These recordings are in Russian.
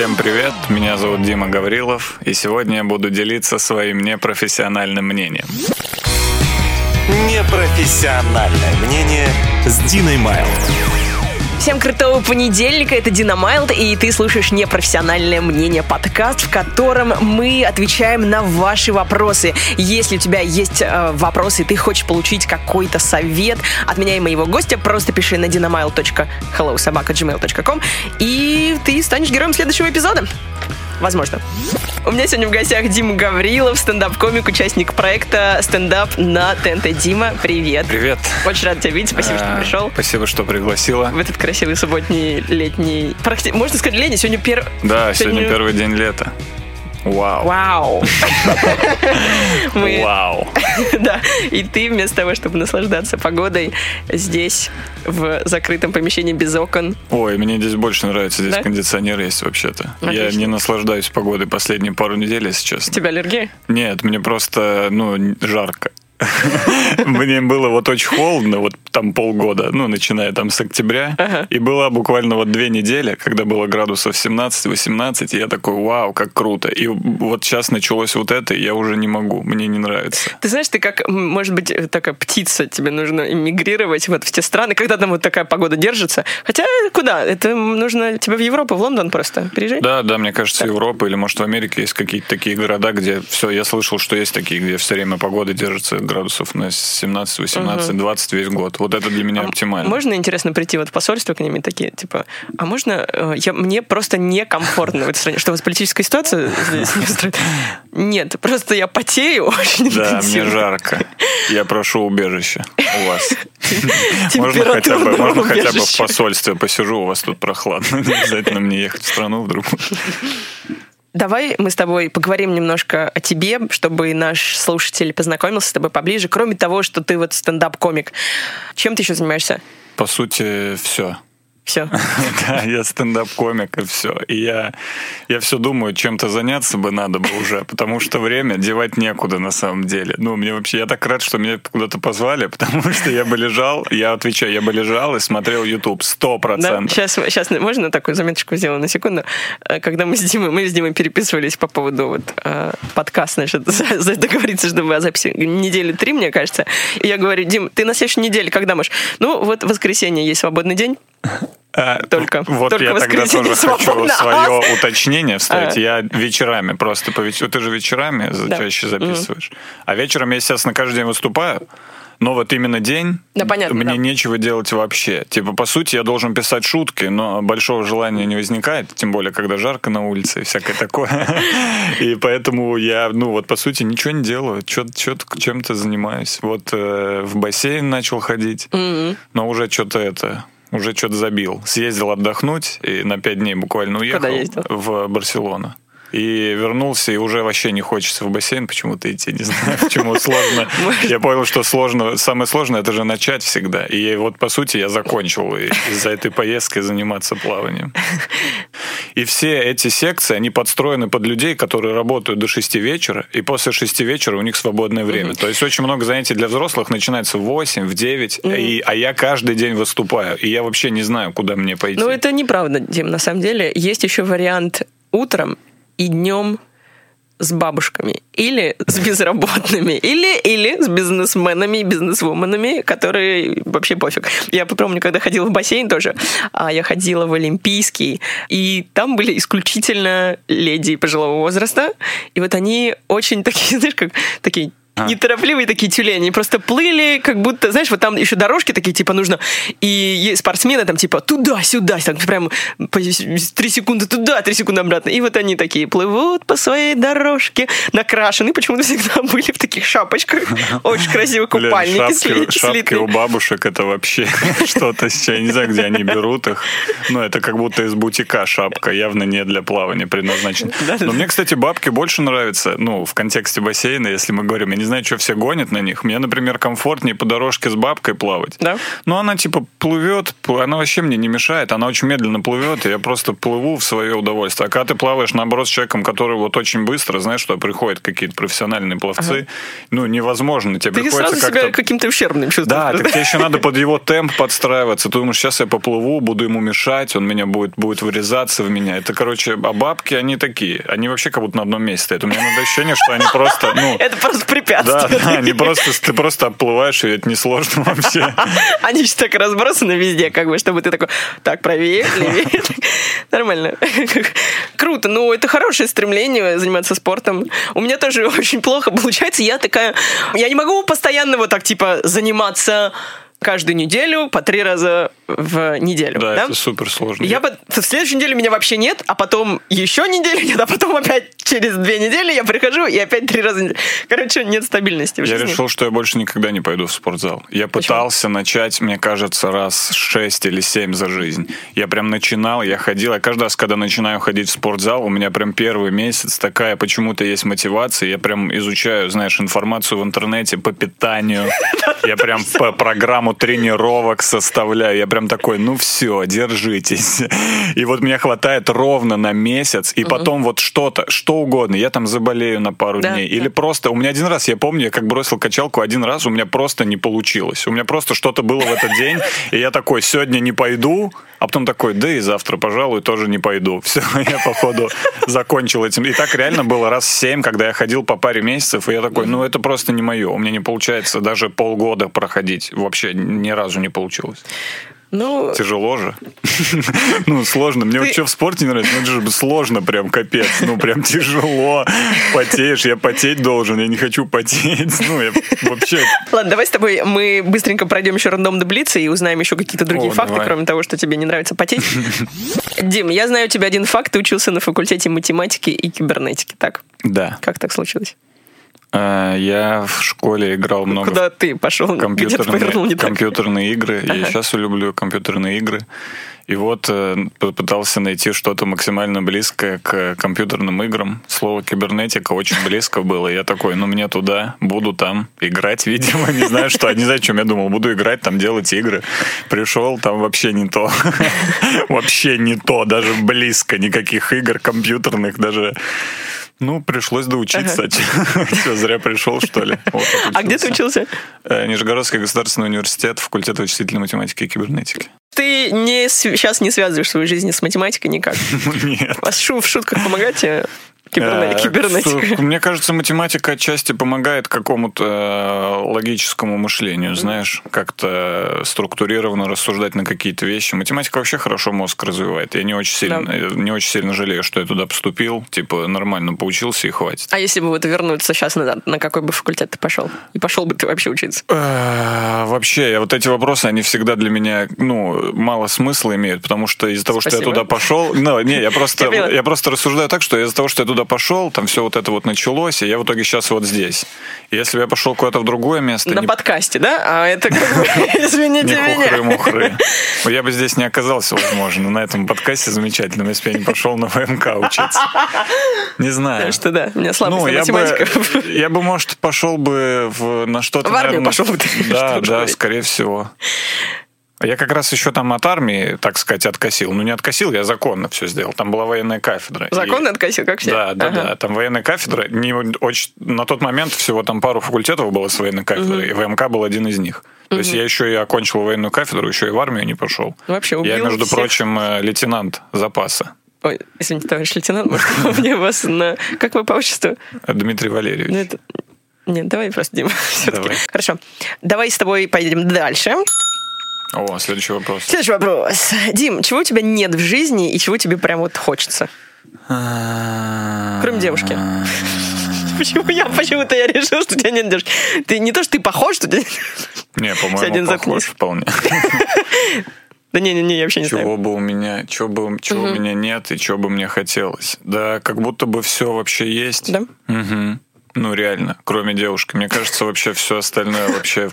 Всем привет, меня зовут Дима Гаврилов, и сегодня я буду делиться своим непрофессиональным мнением. Непрофессиональное мнение с Диной Майлд. Всем крутого понедельника, это Дина Майлд, и ты слушаешь «Непрофессиональное мнение» подкаст, в котором мы отвечаем на ваши вопросы. Если у тебя есть вопросы, ты хочешь получить какой-то совет от меня и моего гостя, просто пиши на dinamail.hellosobaka@gmail.com, и ты станешь героем следующего эпизода. Возможно. У меня сегодня в гостях Дима Гаврилов, стендап-комик, участник проекта «Стендап на ТНТ». Дима, привет. Привет. Очень рад тебя видеть, спасибо, что пришел. Спасибо, что пригласила. В этот красивый субботний, летний... Можно сказать, летний, сегодня первый... Да, сегодня первый день лета. Вау. Вау. Да, и ты вместо того, чтобы наслаждаться погодой здесь, в закрытом помещении без окон. Ой, мне здесь больше нравится, здесь кондиционер есть вообще-то. Я не наслаждаюсь погодой последние пару недель, если честно. У тебя аллергия? Нет, мне просто, жарко. Мне было очень холодно, там полгода, начиная с октября, и было буквально 2 недели, когда было градусов 17-18, и я такой, вау, как круто. И сейчас началось это, и я уже не могу, мне не нравится. Ты знаешь, ты как, может быть, такая птица, тебе нужно эмигрировать в те страны, когда там такая погода держится. Хотя куда? Это нужно тебе в Европу, в Лондон просто переезжать? Да, мне кажется, Европа, или может в Америке есть какие-то такие города, где все, я слышал, что есть такие, где все время погода держится градусов на 17, 18, 20 весь год. Это для меня оптимально. Можно, интересно, прийти в посольство к ним и такие, а можно, мне просто некомфортно в этой стране? Что, у вас политическая ситуация здесь не устроит? Нет, просто я потею очень интенсивно. Да, мне жарко. Я прошу убежище у вас. Можно хотя бы в посольстве посижу, у вас тут прохладно. Не обязательно мне ехать в страну, вдруг. Давай мы с тобой поговорим немножко о тебе, чтобы наш слушатель познакомился с тобой поближе, кроме того, что ты стендап-комик. Чем ты еще занимаешься? По сути, все. Все. Да, я стендап-комик, и все. И я все думаю, чем-то заняться бы надо бы уже, потому что время девать некуда на самом деле. Мне вообще, я так рад, что меня куда-то позвали, потому что я бы лежал и смотрел YouTube 100%. Да, сейчас можно такую заметочку сделать на секунду? Когда мы с Димой переписывались по поводу подкаста, значит, договориться, чтобы о записи 3 недели, мне кажется. И я говорю: Дим, ты на следующей неделе когда можешь? В воскресенье есть свободный день. Только я тогда тоже хочу свое уточнение вставить. Я вечерами просто ты же вечерами чаще записываешь. А вечером я, естественно, каждый день выступаю. Но именно день, да, понятно, мне нечего делать вообще. По сути, я должен писать шутки, но большого желания не возникает, тем более, когда жарко на улице и всякое такое. И поэтому я, по сути, ничего не делаю, чем-то занимаюсь. В бассейн начал ходить, но уже что-то забил. Съездил отдохнуть и на 5 дней буквально уехал в Барселону. И вернулся, и уже вообще не хочется в бассейн почему-то идти, не знаю, почему сложно. Я понял, что сложно, самое сложное — это же начать всегда. И по сути, я закончил из-за этой поездки заниматься плаванием. И все эти секции, они подстроены под людей, которые работают до 6 вечера, и после 6 вечера у них свободное время. То есть очень много занятий для взрослых начинается в 8, в 9, а я каждый день выступаю, и я вообще не знаю, куда мне пойти. Это неправда, Дим, на самом деле. Есть еще вариант утром и днем с бабушками, или с безработными, или с бизнесменами и бизнесвуменами, которые вообще пофиг. Я помню, когда ходила в бассейн тоже, я ходила в Олимпийский, и там были исключительно леди пожилого возраста, и они очень такие, знаешь, как такие... неторопливые такие тюлени, просто плыли, как будто, знаешь, там еще дорожки такие, нужно, и спортсмены туда-сюда, там прям 3 секунды туда, 3 секунды обратно, и они такие плывут по своей дорожке, накрашены, почему-то всегда были в таких шапочках, очень красивые купальники слитые. Шапки у бабушек — это вообще что-то, я не знаю, где они берут их, но это как будто из бутика шапка, явно не для плавания предназначена. Но мне, кстати, бабки больше нравятся, в контексте бассейна, если мы говорим, я не знаю, что все гонят на них. Мне, например, комфортнее по дорожке с бабкой плавать. Да? Ну, она типа плывет, она вообще мне не мешает, она очень медленно плывет, и я просто плыву в свое удовольствие. А когда ты плаваешь, наоборот, с человеком, который вот очень быстро, знаешь, что приходят какие-то профессиональные пловцы, ага. ну, невозможно. Тебе ты приходится сразу как-то... себя каким-то ущербным чувствуешь. Да, так тебе еще надо под его темп подстраиваться. Ты думаешь, сейчас я поплыву, буду ему мешать, он меня будет врезаться в меня. Это, короче, а бабки, они такие, они вообще как будто на одном месте стоят. У меня надо ощущение, что они просто... Ну, это просто препятствие. Да, они просто, ты просто оплываешь, и это несложно вообще. Они же так разбросаны везде, как бы, чтобы ты такой, так, правее, левее. Нормально. Круто, ну, это хорошее стремление заниматься спортом. У меня тоже очень плохо получается. Я такая, я не могу постоянно вот так, типа, заниматься... каждую неделю, по 3 раза в неделю. Да, это супер сложно. В следующей неделе меня вообще нет, а потом еще неделю нет, а потом опять через 2 недели я прихожу и опять 3 раза в неделю. Короче, нет стабильности в жизни. Я решил, что я больше никогда не пойду в спортзал. Я пытался начать, мне кажется, раз 6 или 7 за жизнь. Я прям начинал, я ходил. Я каждый раз, когда начинаю ходить в спортзал, у меня прям первый месяц такая почему-то есть мотивация. Я прям изучаю, знаешь, информацию в интернете по питанию. Я прям по программу тренировок составляю. Я прям такой, ну все, держитесь. И вот мне хватает ровно на месяц, и потом вот что-то, что угодно. Я там заболею на пару дней. Или просто... У меня один раз, я помню, я как бросил качалку, один раз у меня просто не получилось. У меня просто что-то было в этот день, и я такой, сегодня не пойду, а потом такой, да и завтра, пожалуй, тоже не пойду. Все, я, походу, закончил этим. И так реально было раз 7, когда я ходил по паре месяцев, и я такой, ну это просто не мое. У меня не получается даже полгода проходить. Вообще ни разу не получилось. Ну... Тяжело же. Ну, сложно. Мне вот что в спорте не нравится, это же сложно прям, капец. Ну, прям тяжело. Потеешь, я потеть должен, я не хочу потеть. Ну, я вообще... Ладно, давай с тобой мы быстренько пройдем еще рандомный блиц и узнаем еще какие-то другие факты, давай. Кроме того, что тебе не нравится потеть. Дим, я знаю у тебя один факт. Ты учился на факультете математики и кибернетики, так? Да. Как так случилось? Я в школе играл много. Куда ты пошел? Компьютерные игры. Ага. Я сейчас люблю компьютерные игры. И вот пытался найти что-то максимально близкое к компьютерным играм. Слово кибернетика очень близко было. Я такой, ну мне туда, буду там играть, видимо, не знаю что, не знаю, чем я думал. Буду играть, там делать игры. Пришел, там вообще не то. Вообще не то, даже близко никаких игр компьютерных, даже... Ну, пришлось доучиться. Ага. Все, зря пришел, что ли. Вот, а где ты учился? Нижегородский государственный университет, факультет вычислительной математики и кибернетики. Ты сейчас не связываешь свою жизнь с математикой никак? Нет. А в шутках помогаете? Кибернетика. Мне кажется, математика отчасти помогает какому-то логическому мышлению, знаешь, как-то структурированно рассуждать на какие-то вещи. Математика вообще хорошо мозг развивает. Я не очень сильно жалею, что я туда поступил. Типа, нормально поучился и хватит. А если бы вот вернуться сейчас назад, на какой бы факультет ты пошел? И пошел бы ты вообще учиться? Вообще, вот эти вопросы, они всегда для меня, ну, мало смысла имеют, потому что из-за того, что я туда пошел... Ну, не, я просто рассуждаю так, что из-за того, что я туда пошел, там все вот это вот началось, и я в итоге сейчас вот здесь. Если бы я пошел куда-то в другое место... На подкасте, да? А это как бы, извините меня. Не хухры-мухры. Я бы здесь не оказался, возможно, на этом подкасте замечательном, если бы я не пошел на ВМК учиться. Не знаю. Потому что, да, у меня слабость на математиков. Я бы, может, пошел бы на что-то... В армию пошел бы. Да, скорее всего. Я как раз еще там от армии, так сказать, откосил. Ну, не откосил, я законно все сделал. Там была военная кафедра. Законно откосил, как все? Да. Там военная кафедра. На тот момент всего там пару факультетов было с военной кафедрой, и ВМК был один из них. То есть я еще и окончил военную кафедру, еще и в армию не пошел. Вообще убил всех. Я, между прочим, лейтенант запаса. Ой, извините, товарищ лейтенант, мне вас на... Как вы по отчеству? Дмитрий Валерьевич. Нет, давай просто, Дима, все-таки. Хорошо. Давай с тобой поедем дальше. О, следующий вопрос. Дим, чего у тебя нет в жизни и чего тебе прям вот хочется? Кроме девушки. Почему-то я решил, что у тебя нет девушки. Ты не то, что ты похож, что у тебя... Не, по-моему, похож вполне. Да не, я вообще не знаю. Чего бы у меня нет и чего бы мне хотелось. Да, как будто бы все вообще есть. Да? Угу. Ну, реально, кроме девушки. Мне кажется, вообще все остальное вообще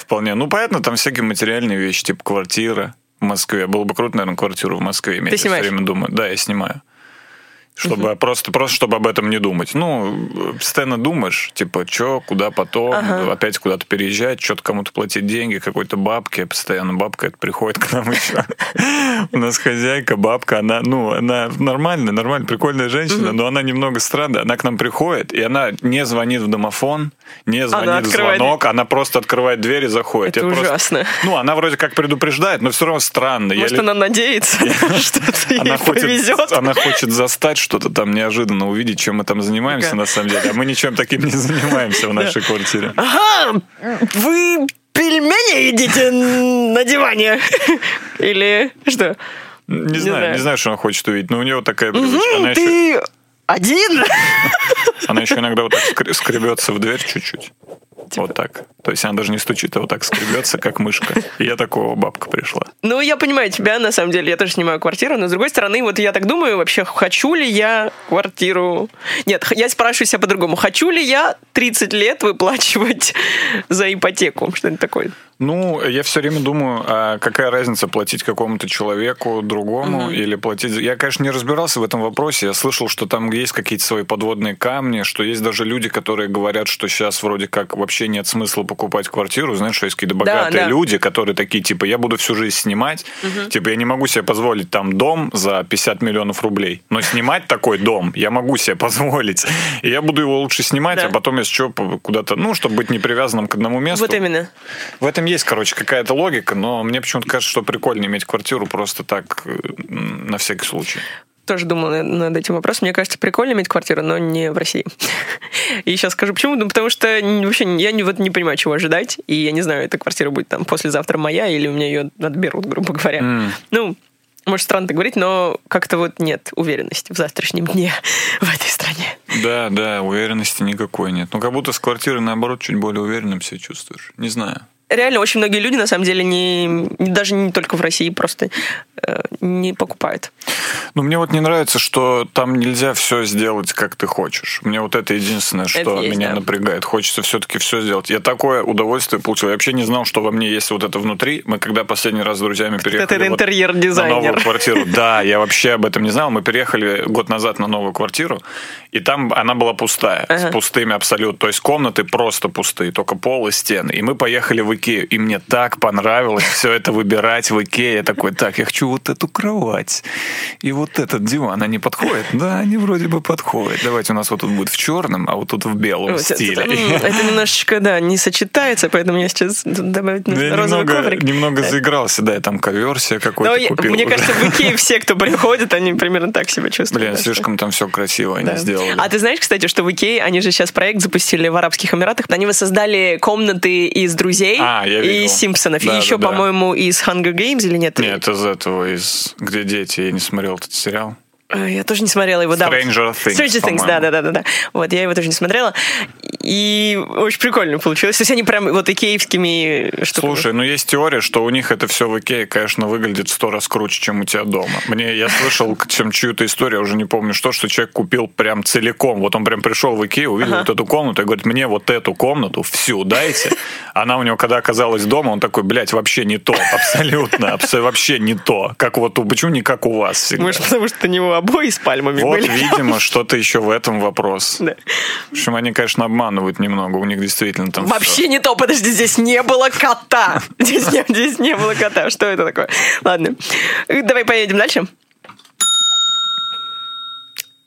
вполне... Ну, понятно, там всякие материальные вещи, типа квартира в Москве. Было бы круто, наверное, квартиру в Москве иметь. Ты снимаешь? Я все время думаю. Да, я снимаю. чтобы просто чтобы об этом не думать. Ну, постоянно думаешь, типа, что, куда потом, опять куда-то переезжать, что-то кому-то платить деньги, какой-то бабке, постоянно бабка это приходит к нам еще. У нас хозяйка, бабка, она нормальная, прикольная женщина, но она немного странная, она к нам приходит, и она не звонит в домофон, не звонит в звонок, она просто открывает дверь и заходит. Это ужасно. Ну, она вроде как предупреждает, но все равно странно. Может, она надеется, что ты ей повезет. Она хочет застать, что-то там неожиданно увидеть, чем мы там занимаемся, на самом деле. А мы ничем таким не занимаемся в нашей квартире. Ага, вы пельмени едите на диване? Или что? Не знаю, что она хочет увидеть, но у нее такая привычка. Ты один? Она еще иногда вот так скребется в дверь чуть-чуть. Типа. Вот так. То есть она даже не стучит, а вот так скребется, как мышка. И я такого, бабка пришла. Ну, я понимаю тебя, на самом деле. Я тоже снимаю квартиру, но, с другой стороны, вот я так думаю, вообще, хочу ли я квартиру... Нет, я спрашиваю себя по-другому. Хочу ли я 30 лет выплачивать за ипотеку? Что-нибудь такое. Ну, я все время думаю, а какая разница платить какому-то человеку, другому, или платить... Я, конечно, не разбирался в этом вопросе. Я слышал, что там есть какие-то свои подводные камни, что есть даже люди, которые говорят, что сейчас вроде как вообще нет смысла покупать квартиру, знаешь, что есть какие-то богатые люди, которые такие, типа, я буду всю жизнь снимать, типа, я не могу себе позволить там дом за 50 миллионов рублей, но снимать такой дом я могу себе позволить, и я буду его лучше снимать, а потом я еще куда-то, ну, чтобы быть не привязанным к одному месту. Вот именно. В этом есть, короче, какая-то логика, но мне почему-то кажется, что прикольно иметь квартиру просто так, на всякий случай. Тоже думала над этим вопросом. Мне кажется, прикольно иметь квартиру, но не в России. И сейчас скажу, почему. Ну, потому что вообще я не понимаю, чего ожидать. И я не знаю, эта квартира будет там послезавтра моя, или у меня ее отберут, грубо говоря. Ну, может, странно так говорить, но как-то вот нет уверенности в завтрашнем дне в этой стране. Да, да, уверенности никакой нет. Ну, как будто с квартиры, наоборот, чуть более уверенным себя чувствуешь. Не знаю. Реально, очень многие люди, на самом деле, даже не только в России, просто не покупают. Ну, мне вот не нравится, что там нельзя все сделать, как ты хочешь. Мне вот это единственное, что меня напрягает. Хочется все-таки все сделать. Я такое удовольствие получил. Я вообще не знал, что во мне есть вот это внутри. Мы когда последний раз с друзьями переехали вот на новую квартиру. Да, я вообще об этом не знал. Мы переехали год назад на новую квартиру, и там она была пустая, с пустыми абсолютно. То есть комнаты просто пустые, только пол и стены. И мы поехали в Икею, и мне так понравилось все это выбирать в Икее. Я такой, так, я хочу вот эту кровать. И вот этот диван, они подходят? Да, они вроде бы подходят. Давайте у нас вот тут будет в черном, а вот тут в белом стиле. Это немножечко, да, не сочетается, поэтому я сейчас добавлю розовый коврик. Немного заигрался, да, я там ковер себе какой-то купил. Мне кажется, в Икее все, кто приходит, они примерно так себя чувствуют. Блин, слишком там все красиво они сделали. А ты знаешь, кстати, что в Икее, они же сейчас проект запустили в Арабских Эмиратах, они воссоздали комнаты из друзей, из Симпсонов, да, и еще, по-моему, из Hunger Games или нет? Нет, из этого, из «Где дети», я не смотрел этот сериал. Я тоже не смотрела его, Stranger Things, да. Вот, я его тоже не смотрела. И очень прикольно получилось. То есть они прям вот икеевскими штуками. Слушай, ну есть теория, что у них это все в Икее, конечно, выглядит 100 раз круче, чем у тебя дома. Я слышал, чем чью-то историю, я уже не помню что человек купил прям целиком. Вот он прям пришел в Икею, увидел вот эту комнату и говорит, мне вот эту комнату всю дайте. Она у него, когда оказалась дома, он такой, блядь, вообще не то, абсолютно, вообще не то. Как вот, почему не как у вас всегда? Может, потому что у него обои с пальмами были. Вот, видимо, что-то еще в этом вопрос. Да. В общем, они, конечно, обманывают немного. У них действительно там вообще все не то. Подожди, здесь не было кота. Здесь не было кота. Что это такое? Ладно. Давай поедем дальше.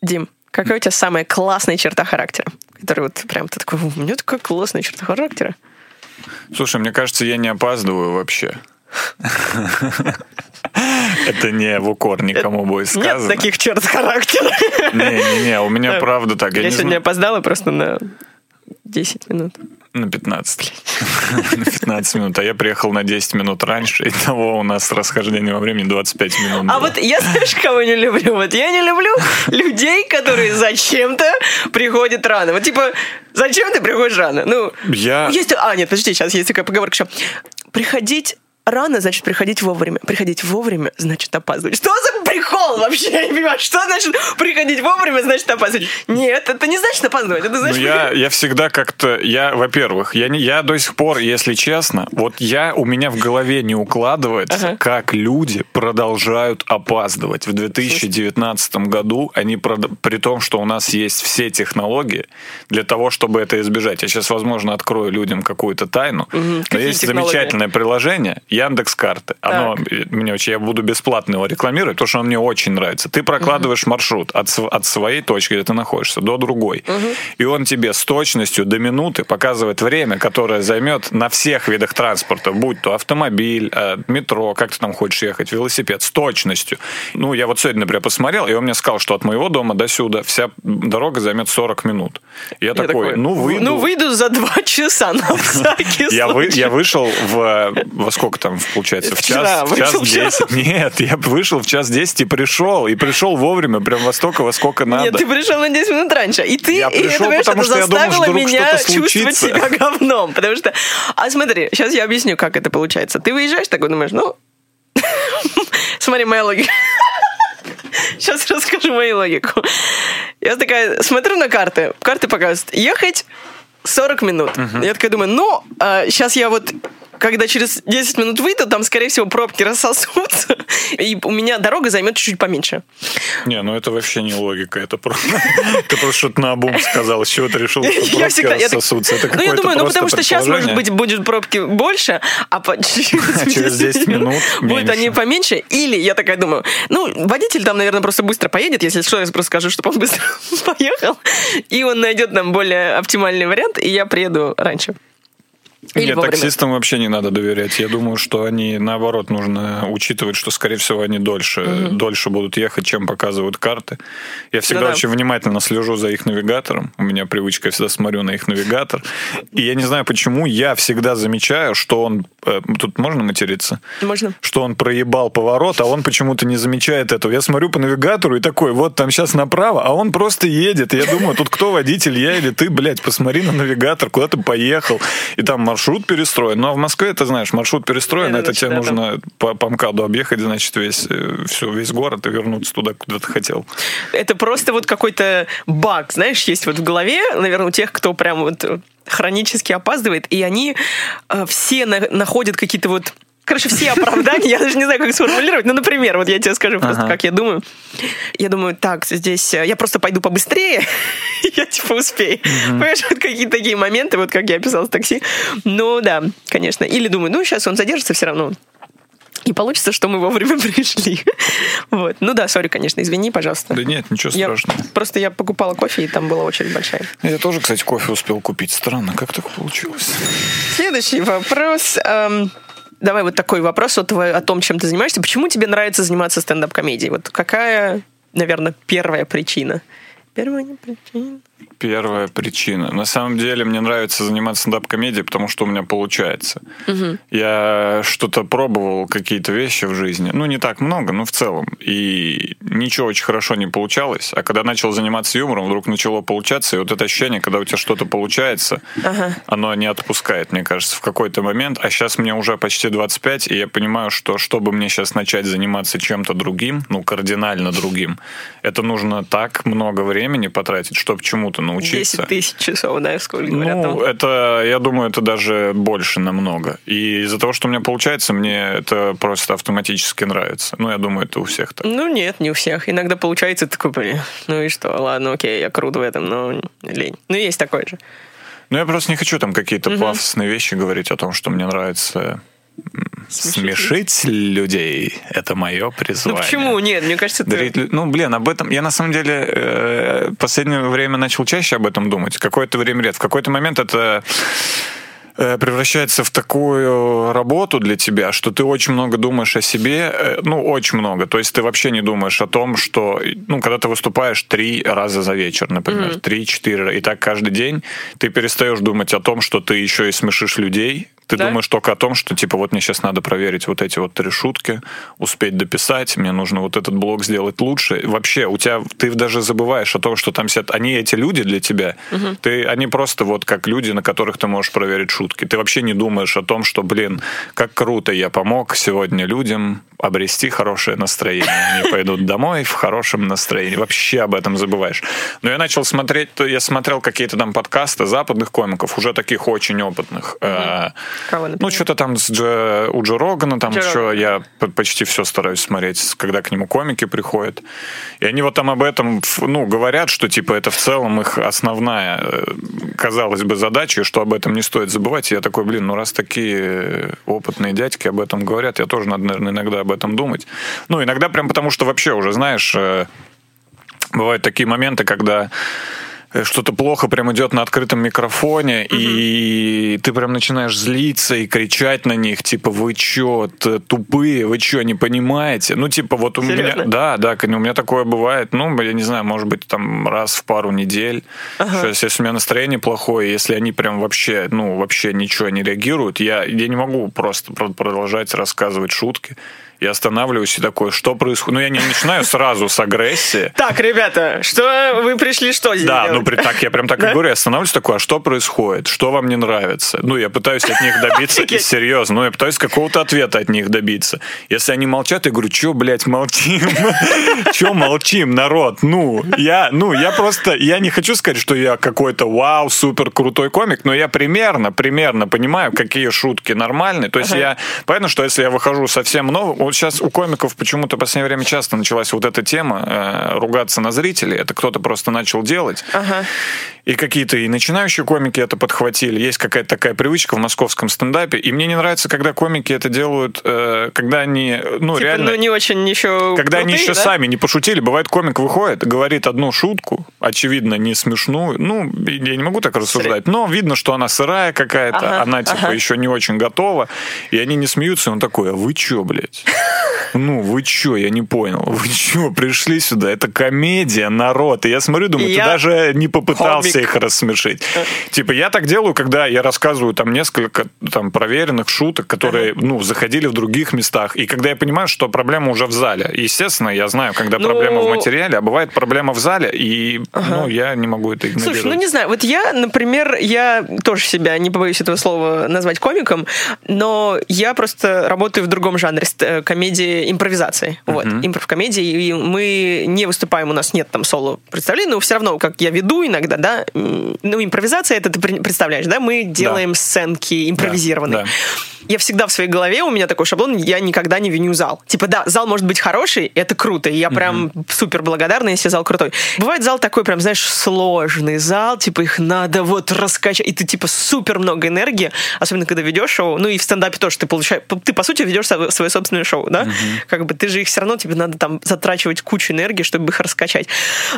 Дим, какая у тебя самая классная черта характера? Которая вот прям ты такой, у меня такая классная черта характера. Слушай, мне кажется, я не опаздываю вообще. Это не в укор никому будет сказано. Нет таких черт характера. Не, у меня правда так. Я сегодня опоздала просто на 10 минут. На 15. На 15 минут. А я приехал на 10 минут раньше. Итого у нас расхождение во времени 25 минут. А вот я, знаешь, кого не люблю? Вот я не люблю людей, которые зачем-то приходят рано. Вот типа, зачем ты приходишь рано? Ну, есть... А, нет, подожди, сейчас есть такая поговорка еще. Приходить Рано, значит, приходить вовремя. Приходить вовремя, значит, опаздывать. Что за прикол вообще? Я не понимаю, что значит приходить вовремя, значит, опаздывать? Нет, это не значит опаздывать. Это значит... Я всегда как-то... Я, во-первых, до сих пор, если честно, у меня в голове не укладывается, как люди продолжают опаздывать. В 2019 году они, при том, что у нас есть все технологии для того, чтобы это избежать. Я сейчас, возможно, открою людям какую-то тайну. Но есть технологии? Замечательное приложение Яндекс.Карты. Я буду бесплатно его рекламировать, потому что он мне очень нравится. Ты прокладываешь маршрут от своей точки, где ты находишься, до другой. И он тебе с точностью до минуты показывает время, которое займет на всех видах транспорта, будь то автомобиль, метро, как ты там хочешь ехать, велосипед, с точностью. Ну, я сегодня, например, посмотрел, и он мне сказал, что от моего дома до сюда вся дорога займет 40 минут. Я такой, выйду. Ну, выйду за 2 часа на всякий случай. Я вышел во сколько там, получается, в час 10. Нет, я вышел в час 10 и пришел вовремя, прям во сколько надо. Нет, ты пришел на 10 минут раньше. И это заставило меня чувствовать себя говном. Потому что, смотри, сейчас я объясню, как это получается. Ты выезжаешь, такой думаешь, смотри, моя логика. Сейчас расскажу мою логику. Я такая смотрю на карты. Карты показывают ехать 40 минут. Я такая думаю, сейчас я когда через 10 минут выйду, там, скорее всего, пробки рассосутся, и у меня дорога займет чуть-чуть поменьше. Не, это вообще не логика, это просто... Ты просто что-то наобум сказал, с чего ты решил, что пробки рассосутся? Это какое-то просто предположение. Я думаю, потому что сейчас, может быть, будет пробки больше, а через 10 минут будут они поменьше. Или я такая думаю, водитель там, наверное, просто быстро поедет, если что, я просто скажу, чтобы он быстро поехал, и он найдет нам более оптимальный вариант, и я приеду раньше. Нет, таксистам вообще не надо доверять. Я думаю, что они, наоборот, нужно учитывать, что, скорее всего, они дольше будут ехать, чем показывают карты. Я всегда очень внимательно слежу за их навигатором. У меня привычка, я всегда смотрю на их навигатор. И я не знаю, почему я всегда замечаю, что он... Тут можно материться? Можно. Что он проебал поворот, а он почему-то не замечает этого. Я смотрю по навигатору и такой, там сейчас направо, а он просто едет. И я думаю, тут кто водитель, я или ты, блядь, посмотри на навигатор, куда ты поехал. И там маршрут перестроен. Ну, а в Москве, ты знаешь, маршрут перестроен, тебе нужно по МКАДу объехать, значит, весь город и вернуться туда, куда ты хотел. Это просто какой-то баг, знаешь, есть в голове, наверное, у тех, кто прям хронически опаздывает, и они все находят какие-то короче, все оправдания, я даже не знаю, как сформулировать. Например, я тебе скажу просто, как я думаю. Я думаю, так, здесь я просто пойду побыстрее, я успею. Понимаешь, какие-то такие моменты, как я описала в такси. Ну да, конечно. Или думаю, сейчас он задержится все равно. И получится, что мы вовремя пришли. Сори, конечно, извини, пожалуйста. Да нет, ничего страшного. Просто я покупала кофе, и там была очередь большая. Я тоже, кстати, кофе успел купить. Странно, как так получилось? Следующий вопрос... Давай такой вопрос о том, чем ты занимаешься. Почему тебе нравится заниматься стендап-комедией? Какая, наверное, первая причина? Первая причина. На самом деле мне нравится заниматься стендап-комедией, потому что у меня получается. Я что-то пробовал, какие-то вещи в жизни. Не так много, но в целом. И ничего очень хорошо не получалось. А когда начал заниматься юмором, вдруг начало получаться. И это ощущение, когда у тебя что-то получается, оно не отпускает, мне кажется, в какой-то момент. А сейчас мне уже почти 25, и я понимаю, что чтобы мне сейчас начать заниматься чем-то другим, кардинально другим, это нужно так много времени потратить, чтобы чему-то научиться. 10 тысяч часов, да, сколько говорят? Я думаю, это даже больше намного. И из-за того, что у меня получается, мне это просто автоматически нравится. Я думаю, это у всех так. Нет, не у всех. Иногда получается, такой, блин, и что? Ладно, окей, я крут в этом, но лень. Есть такой же. Я просто не хочу там какие-то пафосные вещи говорить о том, что мне нравится... Смешить людей. Это мое призвание. Почему? Нет, мне кажется, ты... об этом... Я, на самом деле, в последнее время начал чаще об этом думать. Какое-то время лет. В какой-то момент это... превращается в такую работу для тебя, что ты очень много думаешь о себе, очень много. То есть ты вообще не думаешь о том, что... когда ты выступаешь 3 раза за вечер, например, 3-4, и так каждый день, ты перестаешь думать о том, что ты еще и смешишь людей, Ты думаешь только о том, что, типа, вот мне сейчас надо проверить вот эти вот 3 шутки, успеть дописать, мне нужно вот этот блог сделать лучше. И вообще, у тебя, ты даже забываешь о том, что там сидят... Они, эти люди для тебя, угу. Они просто вот как люди, на которых ты можешь проверить шутки. Ты вообще не думаешь о том, что, блин, как круто я помог сегодня людям обрести хорошее настроение. Они пойдут домой в хорошем настроении. Вообще об этом забываешь. Но я начал смотреть... Я смотрел какие-то там подкасты западных комиков, уже таких очень опытных. Mm-hmm. Кого, ну, что-то там у Джо Рогана, там еще я почти все стараюсь смотреть, когда к нему комики приходят. И они вот там об этом, ну, говорят, что, типа, это в целом их основная, казалось бы, задача, и что об этом не стоит забывать. И я такой, блин, ну, раз такие опытные дядьки об этом говорят, я тоже надо, наверное, иногда об этом думать. Ну, иногда прям потому, что вообще уже, знаешь, бывают такие моменты, когда... что-то плохо прям идет на открытом микрофоне, mm-hmm. и ты прям начинаешь злиться и кричать на них, типа, вы чё, тупые, вы чё, не понимаете? Ну, типа, вот у Серьезно? Меня... Да, у меня такое бывает, ну, я не знаю, может быть, там, раз в пару недель. Ага. Сейчас, если у меня настроение плохое, если они прям вообще, ну, вообще ничего не реагируют, я не могу просто продолжать рассказывать шутки. Я останавливаюсь и такой, что происходит? Ну, я не начинаю сразу с агрессии. Так, ребята, что вы пришли, что здесь? Да, ну, так я прям так и говорю, я останавливаюсь такой, а что происходит? Что вам не нравится? Ну, я пытаюсь от них добиться, и серьезно, я пытаюсь какого-то ответа от них добиться. Если они молчат, я говорю, че, блядь, молчим? Че молчим, народ? Ну, я просто, я не хочу сказать, что я какой-то вау, супер крутой комик, но я примерно понимаю, какие шутки нормальные. То есть я, понятно, что если я выхожу совсем новым, вот сейчас у комиков почему-то в последнее время часто началась вот эта тема ругаться на зрителей. Это кто-то просто начал делать. Ага. И какие-то и начинающие комики это подхватили. Есть какая-то такая привычка в московском стендапе. И мне не нравится, когда комики это делают, когда они, ну, типа, реально... ну, не очень еще... Когда крутые, они еще сами не пошутили. Бывает, комик выходит, говорит одну шутку, очевидно, не смешную. Ну, я не могу так рассуждать. Но видно, что она сырая какая-то. Ага. Она, типа, еще не очень готова. И они не смеются. И он такой, а вы че, блядь? Ну, вы чё, я не понял. Вы чё, пришли сюда? Это комедия, народ. И я смотрю, думаю, ты даже не попытался их рассмешить. Типа, я так делаю, когда я рассказываю там несколько там проверенных шуток, которые, ну, заходили в других местах. И когда я понимаю, что проблема уже в зале. Естественно, я знаю, когда проблема в материале, а бывает проблема в зале, и, ну, я не могу это игнорировать. Слушай, ну, не знаю, вот я, например, я тоже себя, не побоюсь этого слова, назвать комиком, но я просто работаю в другом жанре комедии импровизации. Uh-huh. Вот, импров-комедии, и мы не выступаем, у нас нет там соло-представлений, но все равно, как я веду иногда, да, ну, импровизация, это ты представляешь, да, мы делаем сценки импровизированные. Я всегда в своей голове, у меня такой шаблон, я никогда не виню зал. Типа, да, зал может быть хороший, это круто, и я прям супер благодарна, если зал крутой. Бывает зал такой прям, знаешь, сложный зал, типа, их надо вот раскачать, и ты, типа, супер много энергии, особенно, когда ведешь шоу, ну, и в стендапе тоже ты получаешь, ты, по сути, ведешь свое собственное шоу, да? Как бы ты же их все равно, тебе надо там затрачивать кучу энергии, чтобы их раскачать.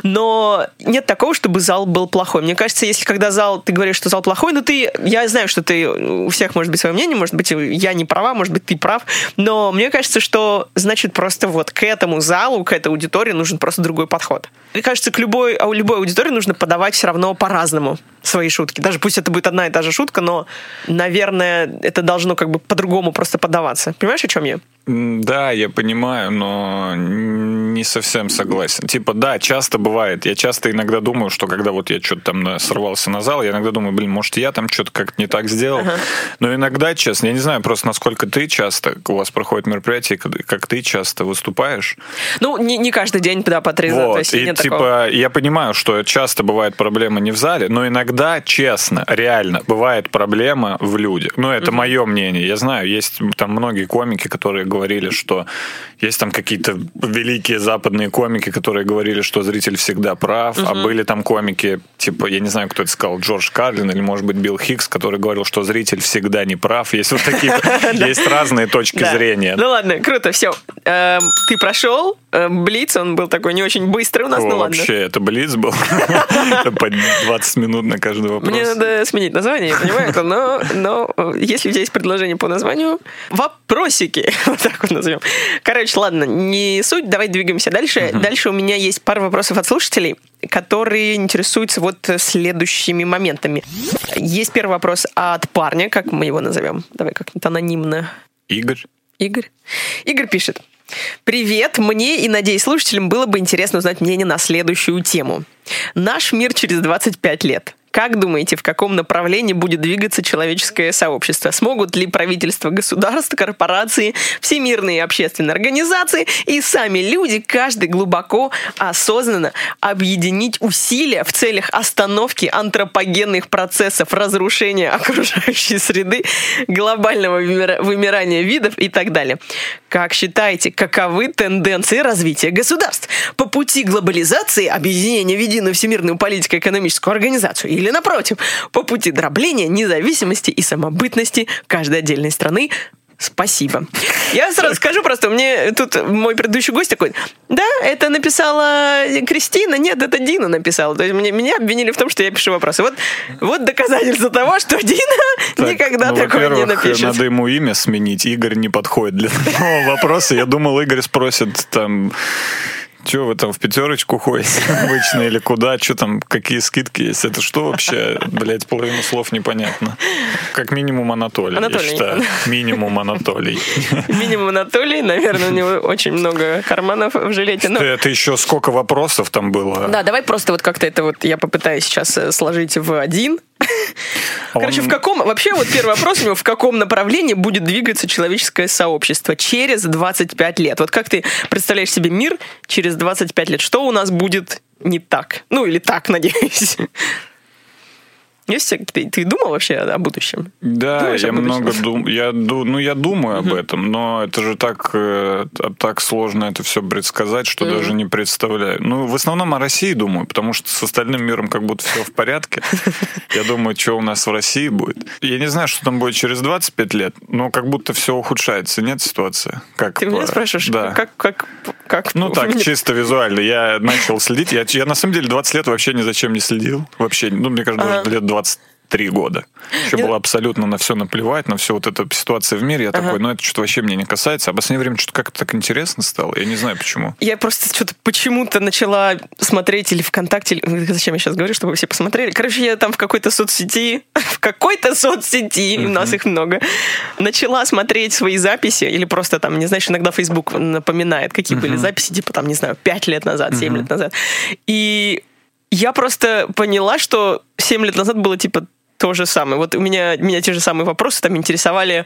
Но нет такого, чтобы зал был плохой. Мне кажется, если когда зал, ты говоришь, что зал плохой, ну, ты, я знаю, что ты, у всех может быть свое мнение, может быть, я не права, может быть, ты прав, но мне кажется, что, значит, просто вот к этому залу, к этой аудитории нужен просто другой подход. Мне кажется, к любой аудитории нужно подавать все равно по-разному свои шутки. Даже пусть это будет одна и та же шутка, но, наверное, это должно как бы по-другому просто подаваться. Понимаешь, о чем я? Да, я понимаю, но не совсем согласен. Типа, да, часто бывает. Я часто иногда думаю, что когда вот я что-то там сорвался на зал, я иногда думаю, блин, может, я там что-то как-то не так сделал. Ага. Но иногда, честно, я не знаю просто, насколько ты часто, у вас проходят мероприятия, как ты часто выступаешь. Ну, не каждый день, да, по 3 вот, за. И нет типа, такого. Я понимаю, что часто бывает проблема не в зале, но иногда, честно, реально, бывает проблема в людях. Ну, это мое мнение. Я знаю, есть там многие комики, которые говорили, что есть там какие-то великие западные комики, которые говорили, что зритель всегда прав, а были там комики, типа, я не знаю, кто это сказал, Джордж Карлин или, может быть, Билл Хикс, который говорил, что зритель всегда не прав. Есть вот такие, есть разные точки зрения. Ну ладно, круто, все. Ты прошел блиц, он был такой не очень быстрый у нас, ну ладно. Вообще, это блиц был. По 20 минут на каждый вопрос. Мне надо сменить название, я понимаю, но если у тебя есть предложение по названию, вопросики. так вот назовем. Короче, ладно, не суть, давай двигаемся дальше. Угу. Дальше у меня есть пара вопросов от слушателей, которые интересуются вот следующими моментами. Есть первый вопрос от парня, как мы его назовем? Давай как-нибудь анонимно. Игорь? Игорь пишет. Привет, мне и, надеюсь, слушателям было бы интересно узнать мнение на следующую тему. Наш мир через 25 лет. Как думаете, в каком направлении будет двигаться человеческое сообщество? Смогут ли правительства, государства, корпорации, всемирные общественные организации и сами люди, каждый глубоко осознанно объединить усилия в целях остановки антропогенных процессов, разрушения окружающей среды, глобального вымирания видов и так далее? Как считаете, каковы тенденции развития государств? По пути глобализации, объединения в единую всемирную политико-экономическую организацию или, напротив, по пути дробления, независимости и самобытности каждой отдельной страны? Спасибо. Я сразу скажу просто, мне тут мой предыдущий гость такой, да, это написала Кристина, нет, это Дина написала. То есть меня обвинили в том, что я пишу вопросы. Вот доказательство того, что Дина так, никогда такое не напишет. Надо ему имя сменить, Игорь не подходит для такого вопроса. Я думал, Игорь спросит там... Че вы там в пятерочку ходите обычно или куда? Че там, какие скидки есть? Это что вообще, блядь, половину слов непонятно. Как минимум Анатолий. Я считаю. Минимум Анатолий. Минимум Анатолий, наверное, у него очень много карманов в жилете. Но... Это еще сколько вопросов там было? Да, давай просто вот как-то это вот я попытаюсь сейчас сложить в один. Короче, в каком... Вообще, вот первый вопрос у него, в каком направлении будет двигаться человеческое сообщество через 25 лет? Вот как ты представляешь себе мир через 25 лет? Что у нас будет не так? Ну, или так, надеюсь. Есть, ты думал вообще о будущем? Да, я думаю об этом, но это же так сложно это все предсказать, что даже не представляю. Ну, в основном о России думаю, потому что с остальным миром как будто все в порядке. Я думаю, что у нас в России будет. Я не знаю, что там будет через 25 лет, но как будто все ухудшается, нет ситуации? Как ты меня спрашиваешь? Да. Как? Ну, так, чисто визуально. Я начал следить. Я на самом деле 20 лет вообще ни за чем не следил. Вообще, ну, мне кажется, даже лет 23 года. Еще было абсолютно на все наплевать, на всю вот эту ситуацию в мире. Я такой, это что-то вообще меня не касается. А в последнее время что-то как-то так интересно стало. Я не знаю, почему. Я просто что-то почему-то начала смотреть или ВКонтакте... Зачем я сейчас говорю, чтобы все посмотрели? Короче, я там в какой-то соцсети... у нас их много, начала смотреть свои записи, или просто там, не знаешь, иногда Facebook напоминает, какие были записи, типа там, не знаю, 5 лет назад, 7 лет назад. И... Я просто поняла, что 7 лет назад было типа то же самое. Вот меня те же самые вопросы там интересовали.